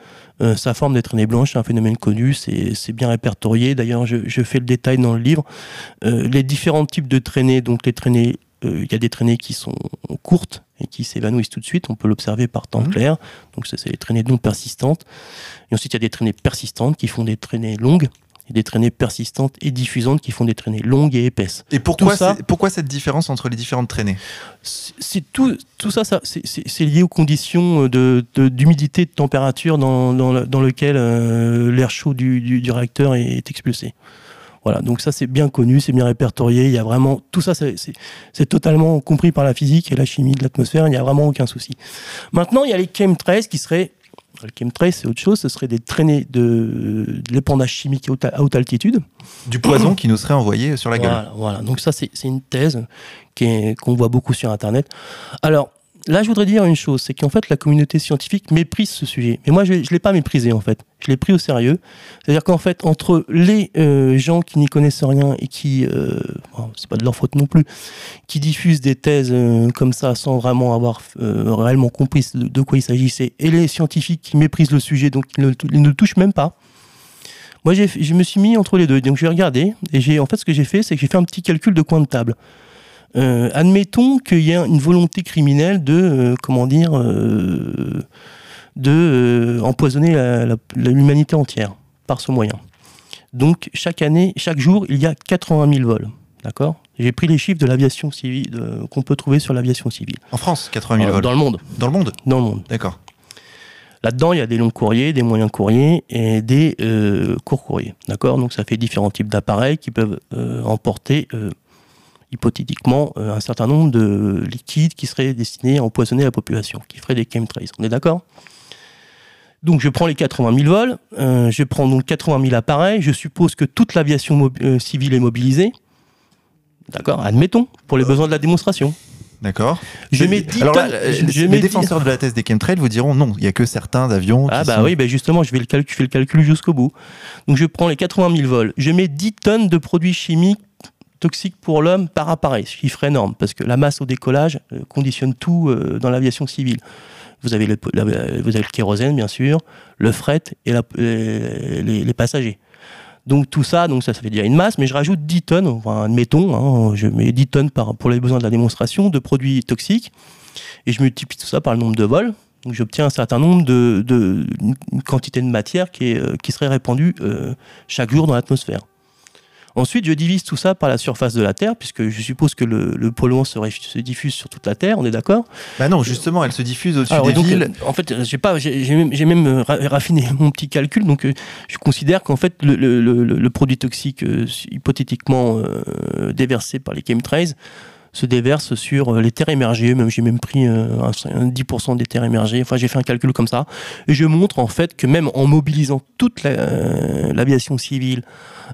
euh, ça forme des traînées blanches, c'est un phénomène connu, c'est bien répertorié. D'ailleurs, je, je fais le détail dans le livre. Euh, les différents types de traînées, donc les traînées, il euh, y a des traînées qui sont courtes et qui s'évanouissent tout de suite, on peut l'observer par temps mmh. clair, donc ça c'est les traînées non persistantes. Et ensuite, il y a des traînées persistantes qui font des traînées longues. Et des traînées persistantes et diffusantes qui font des traînées longues et épaisses. Et pourquoi, ça, pourquoi cette différence entre les différentes traînées? C'est tout, tout ça, ça c'est lié aux conditions d'humidité, de, de, de température dans, dans, dans lequel euh, l'air chaud du, du, du réacteur est, est expulsé. Voilà, donc ça c'est bien connu, c'est bien répertorié, il y a vraiment, tout ça c'est totalement compris par la physique et la chimie de l'atmosphère, il n'y a vraiment aucun souci. Maintenant, il y a les chemtrails qui seraient... Le chemtrail, c'est autre chose, ce serait des traînées de, de l'épandage chimique à haute altitude. Du poison qui nous serait envoyé sur la gueule. Voilà, voilà. Donc ça, c'est une thèse qu'on voit beaucoup sur Internet. Alors, là, je voudrais dire une chose, c'est qu'en fait, la communauté scientifique méprise ce sujet. Mais moi, je ne l'ai pas méprisé, en fait. Je l'ai pris au sérieux. C'est-à-dire qu'en fait, entre les euh, gens qui n'y connaissent rien et qui, euh, bon, c'est pas de leur faute non plus, qui diffusent des thèses euh, comme ça sans vraiment avoir euh, réellement compris de, de quoi il s'agissait, et les scientifiques qui méprisent le sujet, donc ils ne, ils ne le touchent même pas, moi, je me suis mis entre les deux. Donc, j'ai regardé, et en fait, ce que j'ai fait, c'est que j'ai fait un petit calcul de coin de table. Euh, admettons qu'il y a une volonté criminelle de, euh, comment dire, euh, de euh, empoisonner l'humanité entière par ce moyen. Donc chaque année, chaque jour, il y a quatre-vingt mille vols. D'accord ? J'ai pris les chiffres de l'aviation civile euh, qu'on peut trouver sur l'aviation civile. En France, quatre-vingt mille euh, vols. Dans le monde. Dans le monde. Dans le monde. D'accord. Là-dedans, il y a des longs courriers, des moyens courriers et des euh, courts courriers. D'accord ? Donc ça fait différents types d'appareils qui peuvent euh, emporter. Euh, hypothétiquement, euh, un certain nombre de liquides qui seraient destinés à empoisonner la population, qui feraient des chemtrails. On est d'accord? Donc, je prends les quatre-vingt mille vols, euh, je prends donc quatre-vingt mille appareils, je suppose que toute l'aviation euh, civile est mobilisée, d'accord, admettons, pour les euh... besoins de la démonstration. D'accord. Je mets dix Alors là, je les défenseurs dix... de la thèse des chemtrails vous diront non, il n'y a que certains avions. Ah bah sont... oui, bah justement, je, vais le calcul, je fais le calcul jusqu'au bout. Donc, je prends les quatre-vingt mille vols, je mets dix tonnes de produits chimiques toxique pour l'homme par appareil, chiffre énorme, parce que la masse au décollage conditionne tout dans l'aviation civile. Vous avez, le, la, vous avez le kérosène, bien sûr, le fret et la, les, les passagers. Donc tout ça, donc ça, ça fait déjà une masse, mais je rajoute dix tonnes, enfin, admettons, hein, je mets dix tonnes par, pour les besoins de la démonstration, de produits toxiques, et je multiplie tout ça par le nombre de vols. Donc j'obtiens un certain nombre de, de une quantité de matière qui, est, qui serait répandue euh, chaque jour dans l'atmosphère. Ensuite, je divise tout ça par la surface de la Terre, puisque je suppose que le, le polluant se, se diffuse sur toute la Terre, on est d'accord? Bah non, justement, elle se diffuse au-dessus des donc, villes. En fait, j'ai pas, j'ai même, même raffiné mon petit calcul, donc je considère qu'en fait, le, le, le, le produit toxique euh, hypothétiquement euh, déversé par les chemtrails se déverse sur les terres émergées, même j'ai même pris euh, dix pour cent des terres émergées, enfin j'ai fait un calcul comme ça, et je montre en fait que même en mobilisant toute l'aviation la, euh, civile,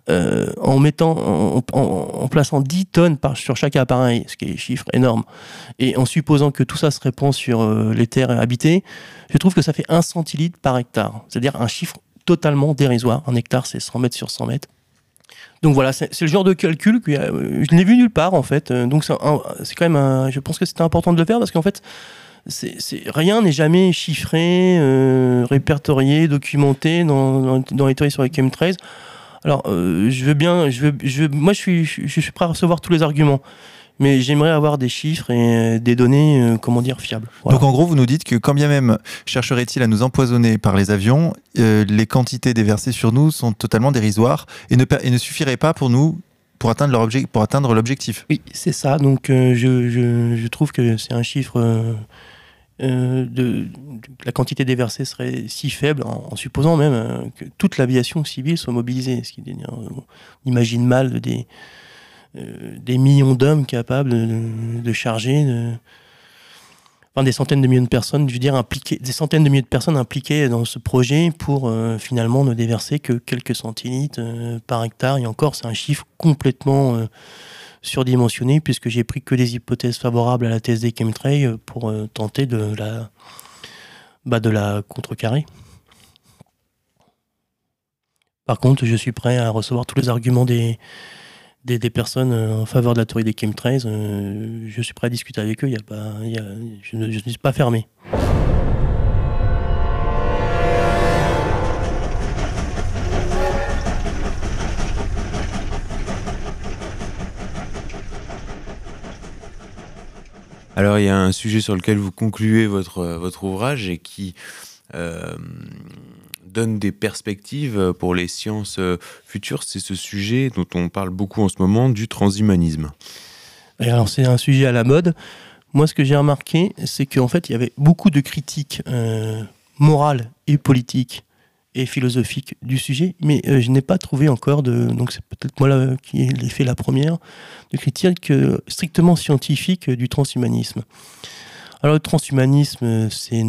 euh, en mettant, en, en, en plaçant dix tonnes par, sur chaque appareil, ce qui est un chiffre énorme, et en supposant que tout ça se répand sur euh, les terres habitées, je trouve que ça fait un centilitre par hectare, c'est-à-dire un chiffre totalement dérisoire, un hectare c'est cent mètres sur cent mètres, Donc voilà, c'est le genre de calcul que euh, je n'ai vu nulle part en fait. Donc c'est quand même, un, je pense que c'était important de le faire parce qu'en fait, c'est, c'est, rien n'est jamais chiffré, euh, répertorié, documenté dans, dans, dans les théories sur les chemtrails. Alors euh, je veux bien, je veux, je veux, moi je suis, je, je suis prêt à recevoir tous les arguments. Mais j'aimerais avoir des chiffres et des données, euh, comment dire, fiables. Voilà. Donc en gros, vous nous dites que quand bien même chercherait-il à nous empoisonner par les avions, euh, les quantités déversées sur nous sont totalement dérisoires et ne, et ne suffiraient pas pour nous, pour atteindre l'objectif. Oui, c'est ça. Donc euh, je, je, je trouve que c'est un chiffre... Euh, euh, de, de, la quantité déversée serait si faible, en, en supposant même euh, que toute l'aviation civile soit mobilisée. Ce qui est, euh, on imagine mal des... Euh, des millions d'hommes capables de, de charger, de... enfin des centaines de millions de personnes, je veux dire impliquées, des centaines de milliers de personnes impliquées dans ce projet pour euh, finalement ne déverser que quelques centilitres euh, par hectare. Et encore, c'est un chiffre complètement euh, surdimensionné puisque j'ai pris que des hypothèses favorables à la thèse des chemtrails pour euh, tenter de la, bah, de la contrecarrer. Par contre, je suis prêt à recevoir tous les arguments des Des, des personnes en faveur de la théorie des chemtrails, euh, je suis prêt à discuter avec eux, y a pas, y a, je ne suis pas fermé. Alors il y a un sujet sur lequel vous concluez votre, votre ouvrage et qui... Euh, donne des perspectives pour les sciences futures, c'est ce sujet dont on parle beaucoup en ce moment, du transhumanisme. Et alors c'est un sujet à la mode. Moi ce que j'ai remarqué, c'est qu'en fait il y avait beaucoup de critiques euh, morales et politiques et philosophiques du sujet, mais euh, je n'ai pas trouvé encore de, donc c'est peut-être moi là, qui ai fait la première, de critiques euh, strictement scientifiques euh, du transhumanisme. Alors le transhumanisme, c'est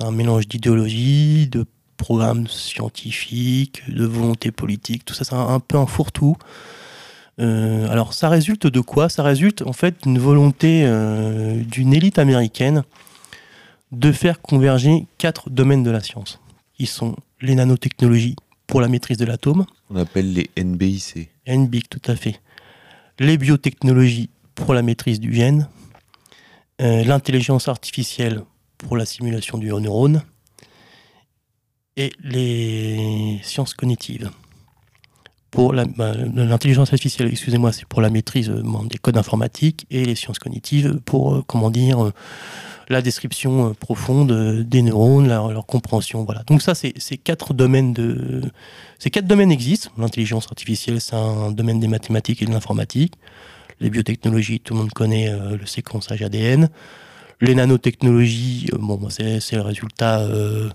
un mélange d'idéologie, de programmes scientifiques, de volonté politique, tout ça c'est un, un peu un fourre-tout. Euh, alors ça résulte de quoi? Ça résulte en fait d'une volonté euh, d'une élite américaine de faire converger quatre domaines de la science, qui sont les nanotechnologies pour la maîtrise de l'atome. On appelle les N B I C. N B I C, tout à fait. Les biotechnologies pour la maîtrise du gène. Euh, l'intelligence artificielle pour la simulation du neurone et les sciences cognitives. Pour l'intelligence bah, artificielle, excusez-moi, c'est pour la maîtrise euh, des codes informatiques et les sciences cognitives pour, euh, comment dire, euh, la description euh, profonde euh, des neurones, leur, leur compréhension, voilà. Donc ça, c'est ces quatre domaines de... Ces quatre domaines existent. L'intelligence artificielle, c'est un domaine des mathématiques et de l'informatique. Les biotechnologies, tout le monde connaît euh, le séquençage A D N. Les nanotechnologies, euh, bon, c'est le résultat euh,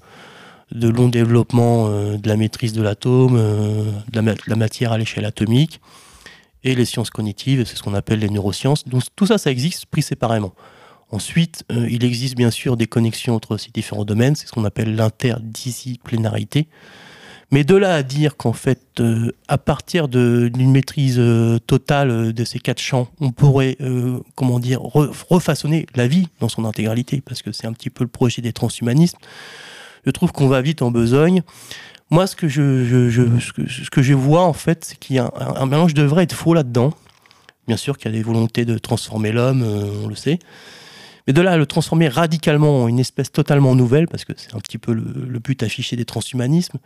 de long développement euh, de la maîtrise de l'atome, euh, de, la de la matière à l'échelle atomique. Et les sciences cognitives, c'est ce qu'on appelle les neurosciences. Donc tout ça, ça existe pris séparément. Ensuite, euh, il existe bien sûr des connexions entre ces différents domaines, c'est ce qu'on appelle l'interdisciplinarité. Mais de là à dire qu'en fait, euh, à partir d'une maîtrise euh, totale de ces quatre champs, on pourrait, euh, comment dire, re refaçonner la vie dans son intégralité, parce que c'est un petit peu le projet des transhumanistes, je trouve qu'on va vite en besogne. Moi, ce que je, je, je, ce que, ce que je vois, en fait, c'est qu'il y a un, un mélange de vrai et de faux là-dedans. Bien sûr qu'il y a des volontés de transformer l'homme, euh, on le sait. Mais de là à le transformer radicalement en une espèce totalement nouvelle, parce que c'est un petit peu le, le but affiché des transhumanismes,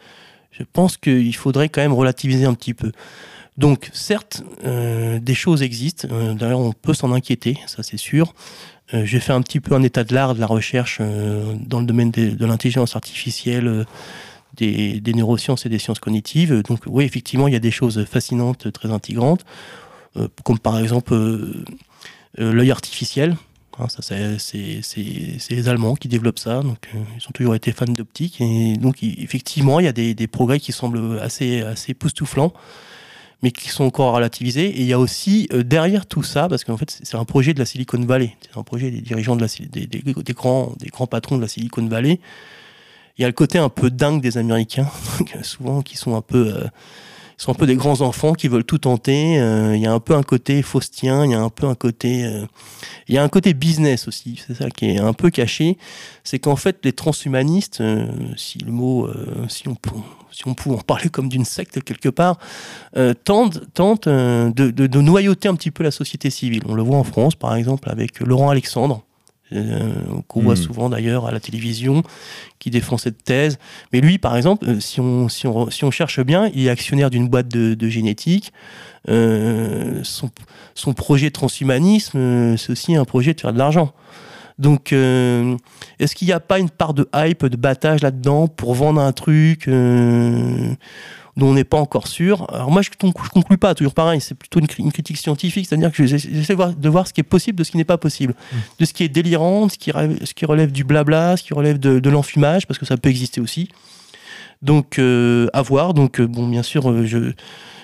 je pense qu'il faudrait quand même relativiser un petit peu. Donc certes, euh, des choses existent, euh, d'ailleurs on peut s'en inquiéter, ça c'est sûr. Euh, j'ai fait un petit peu un état de l'art de la recherche euh, dans le domaine de, de l'intelligence artificielle, euh, des, des neurosciences et des sciences cognitives. Donc oui, effectivement, il y a des choses fascinantes, très intéressantes, euh, comme par exemple euh, euh, l'œil artificiel. Hein, ça, c'est, c'est, c'est, c'est les Allemands qui développent ça, donc euh, ils ont toujours été fans d'optique. Et donc y, effectivement, il y a des, des progrès qui semblent assez, assez époustouflants, mais qui sont encore relativisés. Et il y a aussi, euh, derrière tout ça, parce qu'en fait, c'est un projet de la Silicon Valley, c'est un projet des dirigeants, de la, des, des, des, grands, des grands patrons de la Silicon Valley. Il y a le côté un peu dingue des Américains, souvent, qui sont un peu, euh, sont un peu des grands enfants, qui veulent tout tenter. Euh, il y a un peu un côté faustien, il y a un peu un côté... Euh, il y a un côté business aussi, c'est ça qui est un peu caché. C'est qu'en fait, les transhumanistes, euh, si le mot... Euh, si on peut, si on pouvait en parler comme d'une secte quelque part, euh, tente, tente euh, de, de, de noyauter un petit peu la société civile. On le voit en France, par exemple, avec Laurent Alexandre, euh, qu'on mmh. voit souvent d'ailleurs à la télévision, qui défend cette thèse. Mais lui, par exemple, euh, si, on, si, on, si on cherche bien, il est actionnaire d'une boîte de, de génétique. Euh, son, son projet de transhumanisme, euh, c'est aussi un projet de faire de l'argent. Donc, euh, est-ce qu'il n'y a pas une part de hype, de battage là-dedans pour vendre un truc euh, dont on n'est pas encore sûr? Alors moi, je ne conclue pas, toujours pareil, c'est plutôt une, une critique scientifique, c'est-à-dire que j'essaie de voir, de voir ce qui est possible de ce qui n'est pas possible, mmh. de ce qui est délirant, de ce qui, ce qui relève du blabla, ce qui relève de, de l'enfumage, parce que ça peut exister aussi. Donc, euh, à voir. Donc, bon, bien sûr, je,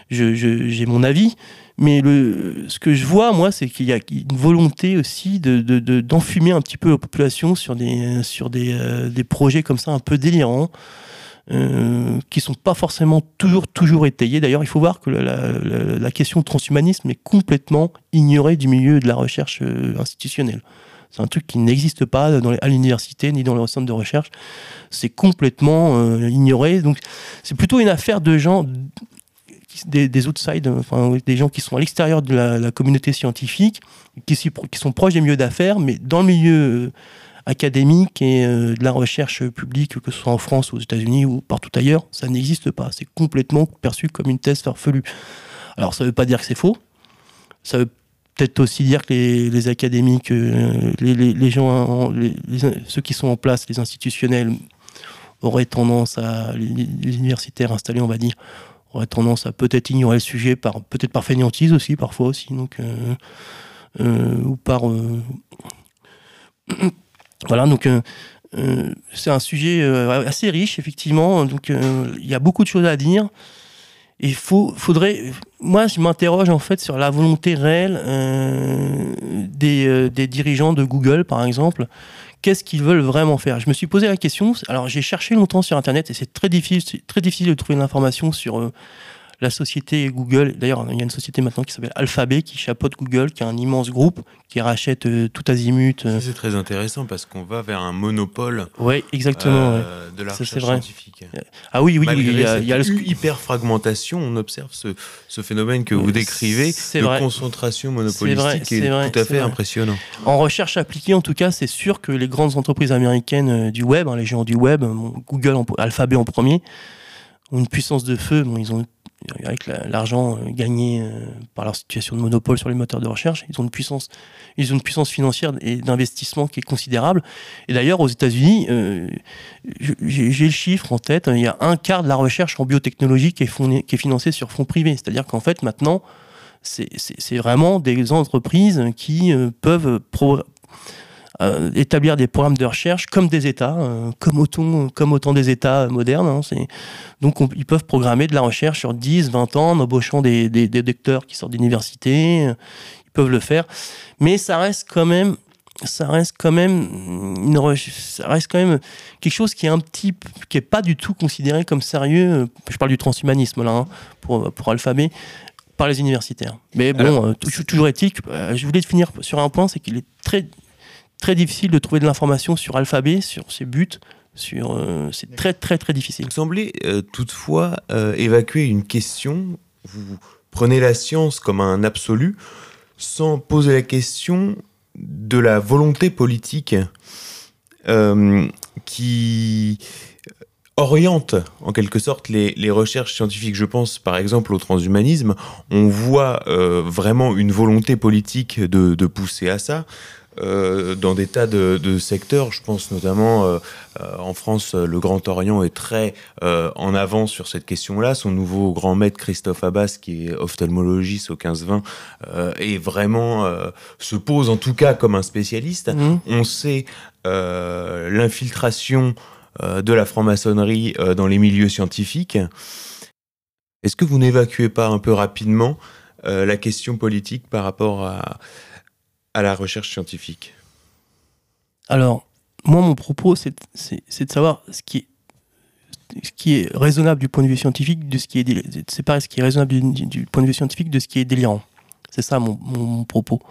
je, je, j'ai mon avis. Mais le, ce que je vois, moi, c'est qu'il y a une volonté aussi de, de, de, d'enfumer un petit peu la population sur des, sur des, euh, des projets comme ça un peu délirants, euh, qui ne sont pas forcément toujours, toujours étayés. D'ailleurs, il faut voir que la, la, la question de transhumanisme est complètement ignorée du milieu de la recherche euh, institutionnelle. C'est un truc qui n'existe pas dans les, à l'université ni dans les centres de recherche. C'est complètement euh, ignoré. Donc, c'est plutôt une affaire de gens... Des, des outsiders, enfin, des gens qui sont à l'extérieur de la, la communauté scientifique, qui, qui sont proches des milieux d'affaires, mais dans le milieu euh, académique et euh, de la recherche publique, que ce soit en France, aux États-Unis ou partout ailleurs, ça n'existe pas. C'est complètement perçu comme une thèse farfelue. Alors, ça ne veut pas dire que c'est faux. Ça veut peut-être aussi dire que les, les académiques, euh, les, les, les gens, en, les, les, ceux qui sont en place, les institutionnels, auraient tendance à, les, les universitaires installés, on va dire, aurait tendance à peut-être ignorer le sujet, par, peut-être par fainéantise aussi, parfois aussi, donc, euh, euh, ou par... Euh... voilà, donc, euh, euh, c'est un sujet euh, assez riche, effectivement, donc il euh, y a beaucoup de choses à dire, et faut, faudrait... Moi, je m'interroge, en fait, sur la volonté réelle euh, des, euh, des dirigeants de Google, par exemple. Qu'est-ce qu'ils veulent vraiment faire? Je me suis posé la question. Alors, j'ai cherché longtemps sur Internet et c'est très difficile, très difficile de trouver de l'information sur euh, la société Google. D'ailleurs, il y a une société maintenant qui s'appelle Alphabet, qui chapeaute Google, qui est un immense groupe, qui rachète euh, tout azimut. Euh... C'est très intéressant parce qu'on va vers un monopole ouais, exactement, euh, ouais. de la recherche scientifique. Ah oui, oui, oui, il y a, il y a le... hyper-fragmentation. On observe ce, ce phénomène que vous décrivez, c'est de vrai. concentration monopolistique, c'est vrai, c'est qui est vrai, tout à fait vrai. impressionnant. En recherche appliquée, en tout cas, c'est sûr que les grandes entreprises américaines du web, hein, les géants du web, bon, Google, en, Alphabet en premier, ont une puissance de feu. Bon, ils ont avec l'argent gagné par leur situation de monopole sur les moteurs de recherche, ils ont une puissance, ils ont une puissance financière et d'investissement qui est considérable. Et d'ailleurs, aux États-Unis, euh, j'ai, j'ai le chiffre en tête, il y a un quart de la recherche en biotechnologie qui est, fourni, qui est financée sur fonds privés. C'est-à-dire qu'en fait, maintenant, c'est, c'est, c'est vraiment des entreprises qui euh, peuvent pro, euh, établir des programmes de recherche comme des États, euh, comme, autant, comme autant des États modernes. Hein, c'est... Donc, on, ils peuvent programmer de la recherche sur dix, vingt ans, en embauchant des, des, des docteurs qui sortent d'université. Ils peuvent le faire. Mais ça reste quand même, ça reste quand même, une, ça reste quand même quelque chose qui est un petit, qui n'est pas du tout considéré comme sérieux. Je parle du transhumanisme, là, hein, pour, pour Alphabet, par les universitaires. Mais bon, alors, euh, t- toujours éthique. Euh, je voulais finir sur un point, c'est qu'il est très, très difficile de trouver de l'information sur Alphabet, sur ses buts. Sur, euh, c'est très très très difficile. Vous semblez euh, toutefois euh, évacuer une question. Vous prenez la science comme un absolu, sans poser la question de la volonté politique euh, qui oriente en quelque sorte les, les recherches scientifiques. Je pense par exemple au transhumanisme. On voit euh, vraiment une volonté politique de, de pousser à ça. Euh, dans des tas de, de secteurs, je pense notamment euh, euh, en France, le Grand Orient est très euh, en avance sur cette question-là. Son nouveau grand maître Christophe Abbas, qui est ophtalmologiste au quinze vingt, euh, est vraiment euh, se pose en tout cas comme un spécialiste. Mmh. On sait euh, l'infiltration euh, de la franc-maçonnerie euh, dans les milieux scientifiques. Est-ce que vous n'évacuez pas un peu rapidement euh, la question politique par rapport à à la recherche scientifique? Alors, moi, mon propos, c'est de savoir ce qui, est, ce qui est raisonnable du point de vue scientifique, de ce qui est délirant. C'est pareil, ce qui est raisonnable du, du point de vue scientifique, de ce qui est délirant. C'est ça, mon, mon, mon propos.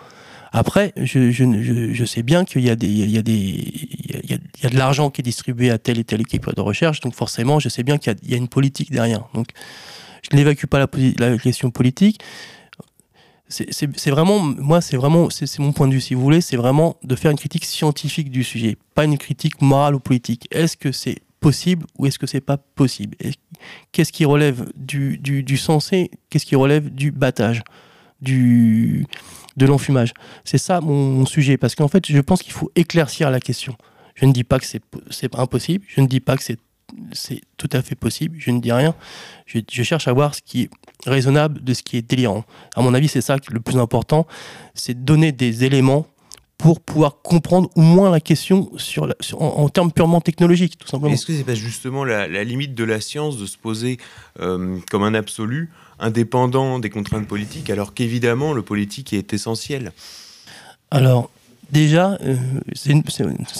Après, je, je, je, je sais bien qu'il y a des, il y a des, il y a, il y a de l'argent qui est distribué à telle et telle équipe de recherche, donc forcément, je sais bien qu'il y a, il y a une politique derrière. Donc, je n'évacue pas la, la question politique. C'est vraiment, moi, c'est vraiment, c'est mon point de vue, si vous voulez, c'est vraiment de faire une critique scientifique du sujet, pas une critique morale ou politique. Est-ce que c'est possible ou est-ce que c'est pas possible? Qu'est-ce qui relève du, du, du sensé? Qu'est-ce qui relève du battage, du, de l'enfumage? C'est ça mon, mon sujet, parce qu'en fait, je pense qu'il faut éclaircir la question. Je ne dis pas que c'est impossible, je ne dis pas que c'est c'est tout à fait possible, je ne dis rien. Je, je cherche à voir ce qui est raisonnable de ce qui est délirant. À mon avis, c'est ça le plus important, c'est de donner des éléments pour pouvoir comprendre au moins la question sur la, sur, en, en termes purement technologiques, tout simplement. Est-ce que c'est pas justement la, la limite de la science de se poser euh, comme un absolu, indépendant des contraintes politiques, alors qu'évidemment, le politique est essentiel? Alors... Déjà, euh, c'est une,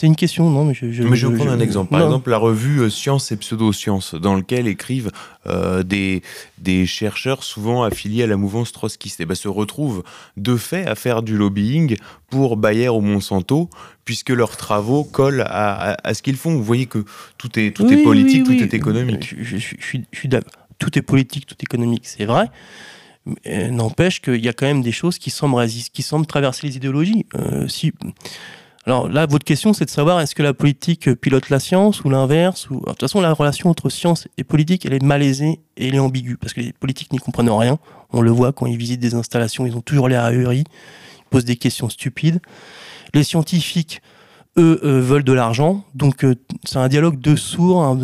une question, non mais je, je, mais je vais prendre je, un exemple. Par non. exemple, la revue Science et Pseudo-Science, dans laquelle écrivent euh, des, des chercheurs souvent affiliés à la mouvance trotskiste, et ben, se retrouvent de fait à faire du lobbying pour Bayer ou Monsanto, puisque leurs travaux collent à, à, à ce qu'ils font. Vous voyez que tout est, tout oui, est politique, oui, oui. tout est économique. Je, je, je, je, je suis d'accord. Tout est politique, tout est économique, c'est vrai. N'empêche qu'il y a quand même des choses qui semblent, résist, qui semblent traverser les idéologies. Euh, si... Alors là, votre question, c'est de savoir est-ce que la politique pilote la science ou l'inverse ou... De toute façon, la relation entre science et politique, elle est malaisée et elle est ambiguë, parce que les politiques n'y comprennent rien. On le voit quand ils visitent des installations, ils ont toujours l'air ahuris, ils posent des questions stupides. Les scientifiques, eux, euh, veulent de l'argent, donc euh, c'est un dialogue de sourds, hein,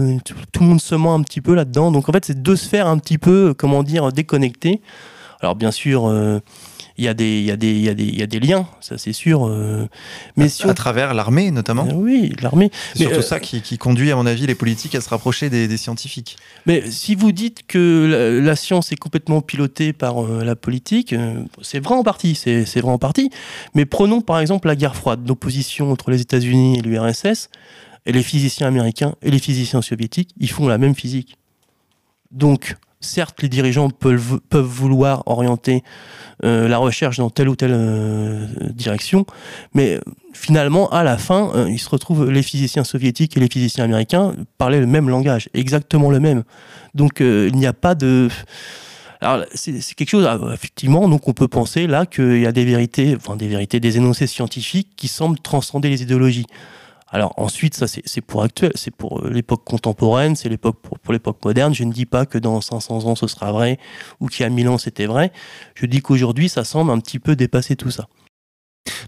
tout le monde se ment un petit peu là-dedans, donc en fait c'est deux sphères un petit peu, comment dire, déconnectées. Alors bien sûr, euh, y a des, y a des, y a des, y a des liens, ça c'est sûr. Euh, mais à, si on... à travers l'armée notamment. Euh, oui, l'armée. C'est surtout euh... ça qui, qui conduit à mon avis les politiques à se rapprocher des, des scientifiques. Mais si vous dites que la, la science est complètement pilotée par euh, la politique, euh, c'est vrai en partie, c'est vrai en partie. Mais prenons par exemple la guerre froide, l'opposition entre les États-Unis et l'U R S S, et les physiciens américains et les physiciens soviétiques, ils font la même physique. Donc certes, les dirigeants peuvent, peuvent vouloir orienter euh, la recherche dans telle ou telle euh, direction, mais finalement, à la fin, euh, ils se retrouvent, les physiciens soviétiques et les physiciens américains parlaient le même langage, exactement le même. Donc, euh, il n'y a pas de... Alors, c'est quelque chose, effectivement, donc on peut penser là qu'il y a des vérités, enfin des vérités, des énoncés scientifiques qui semblent transcender les idéologies. Alors ensuite, ça c'est pour actuel, c'est pour l'époque contemporaine, c'est l'époque pour, pour l'époque moderne. Je ne dis pas que dans cinq cents ans ce sera vrai ou qu'il y a mille ans c'était vrai. Je dis qu'aujourd'hui ça semble un petit peu dépasser tout ça.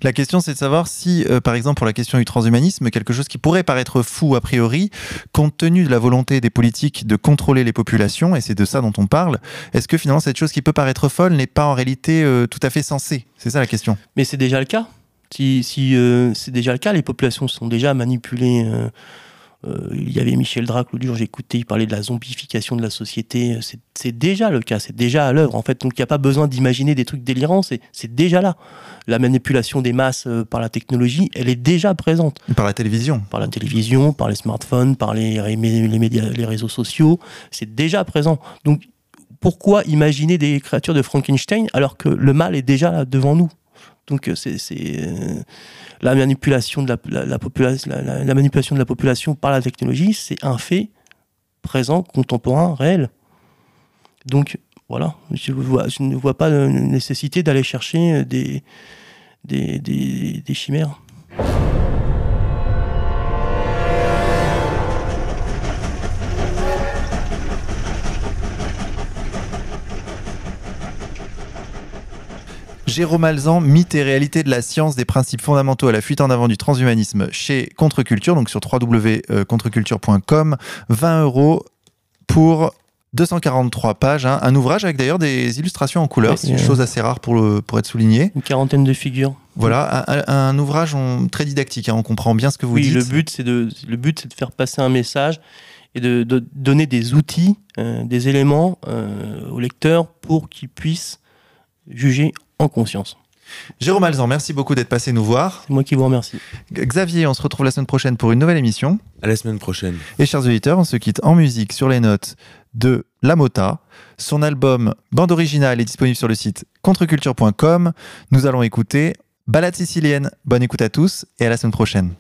La question, c'est de savoir si, euh, par exemple, pour la question du transhumanisme, quelque chose qui pourrait paraître fou a priori, compte tenu de la volonté des politiques de contrôler les populations, et c'est de ça dont on parle, est-ce que finalement cette chose qui peut paraître folle n'est pas en réalité euh, tout à fait sensée? C'est ça la question. Mais c'est déjà le cas. Si, si euh, c'est déjà le cas, les populations sont déjà manipulées. Euh, euh, il y avait Michel Drac, l'autre jour, j'écoutais, il parlait de la zombification de la société. C'est déjà le cas, c'est déjà à l'œuvre, en fait. Donc, il n'y a pas besoin d'imaginer des trucs délirants, c'est déjà là. La manipulation des masses euh, par la technologie, elle est déjà présente. Et par la télévision. Par la télévision, par les smartphones, par les, les médias, les réseaux sociaux, c'est déjà présent. Donc, pourquoi imaginer des créatures de Frankenstein alors que le mal est déjà là, devant nous? Donc c'est euh, la manipulation de la, la, la, population, la, la, la manipulation de la population par la technologie, c'est un fait présent, contemporain, réel. Donc Voilà, je, vois, je ne vois pas une nécessité d'aller chercher des, des, des, des chimères. Jérôme Halzan, Mythes et réalités de la science, des principes fondamentaux à la fuite en avant du transhumanisme chez Contre-culture, donc sur w w w point contre culture point com, vingt euros pour deux cent quarante-trois pages, hein. Un ouvrage avec d'ailleurs des illustrations en couleur, ouais, c'est une ouais. chose assez rare pour, le, pour être soulignée. Une quarantaine de figures. Voilà, un, un ouvrage on, très didactique, hein, on comprend bien ce que vous oui, dites. Le but, c'est de, le but, c'est de faire passer un message et de, de donner des outils, euh, des éléments euh, aux lecteurs pour qu'ils puissent juger en conscience. Jérôme Halzan, merci beaucoup d'être passé nous voir. C'est moi qui vous remercie. Xavier, on se retrouve la semaine prochaine pour une nouvelle émission. À la semaine prochaine. Et chers auditeurs, on se quitte en musique sur les notes de La Motta. Son album Bande originale est disponible sur le site contre culture point com. Nous allons écouter Ballade sicilienne. Bonne écoute à tous et à la semaine prochaine.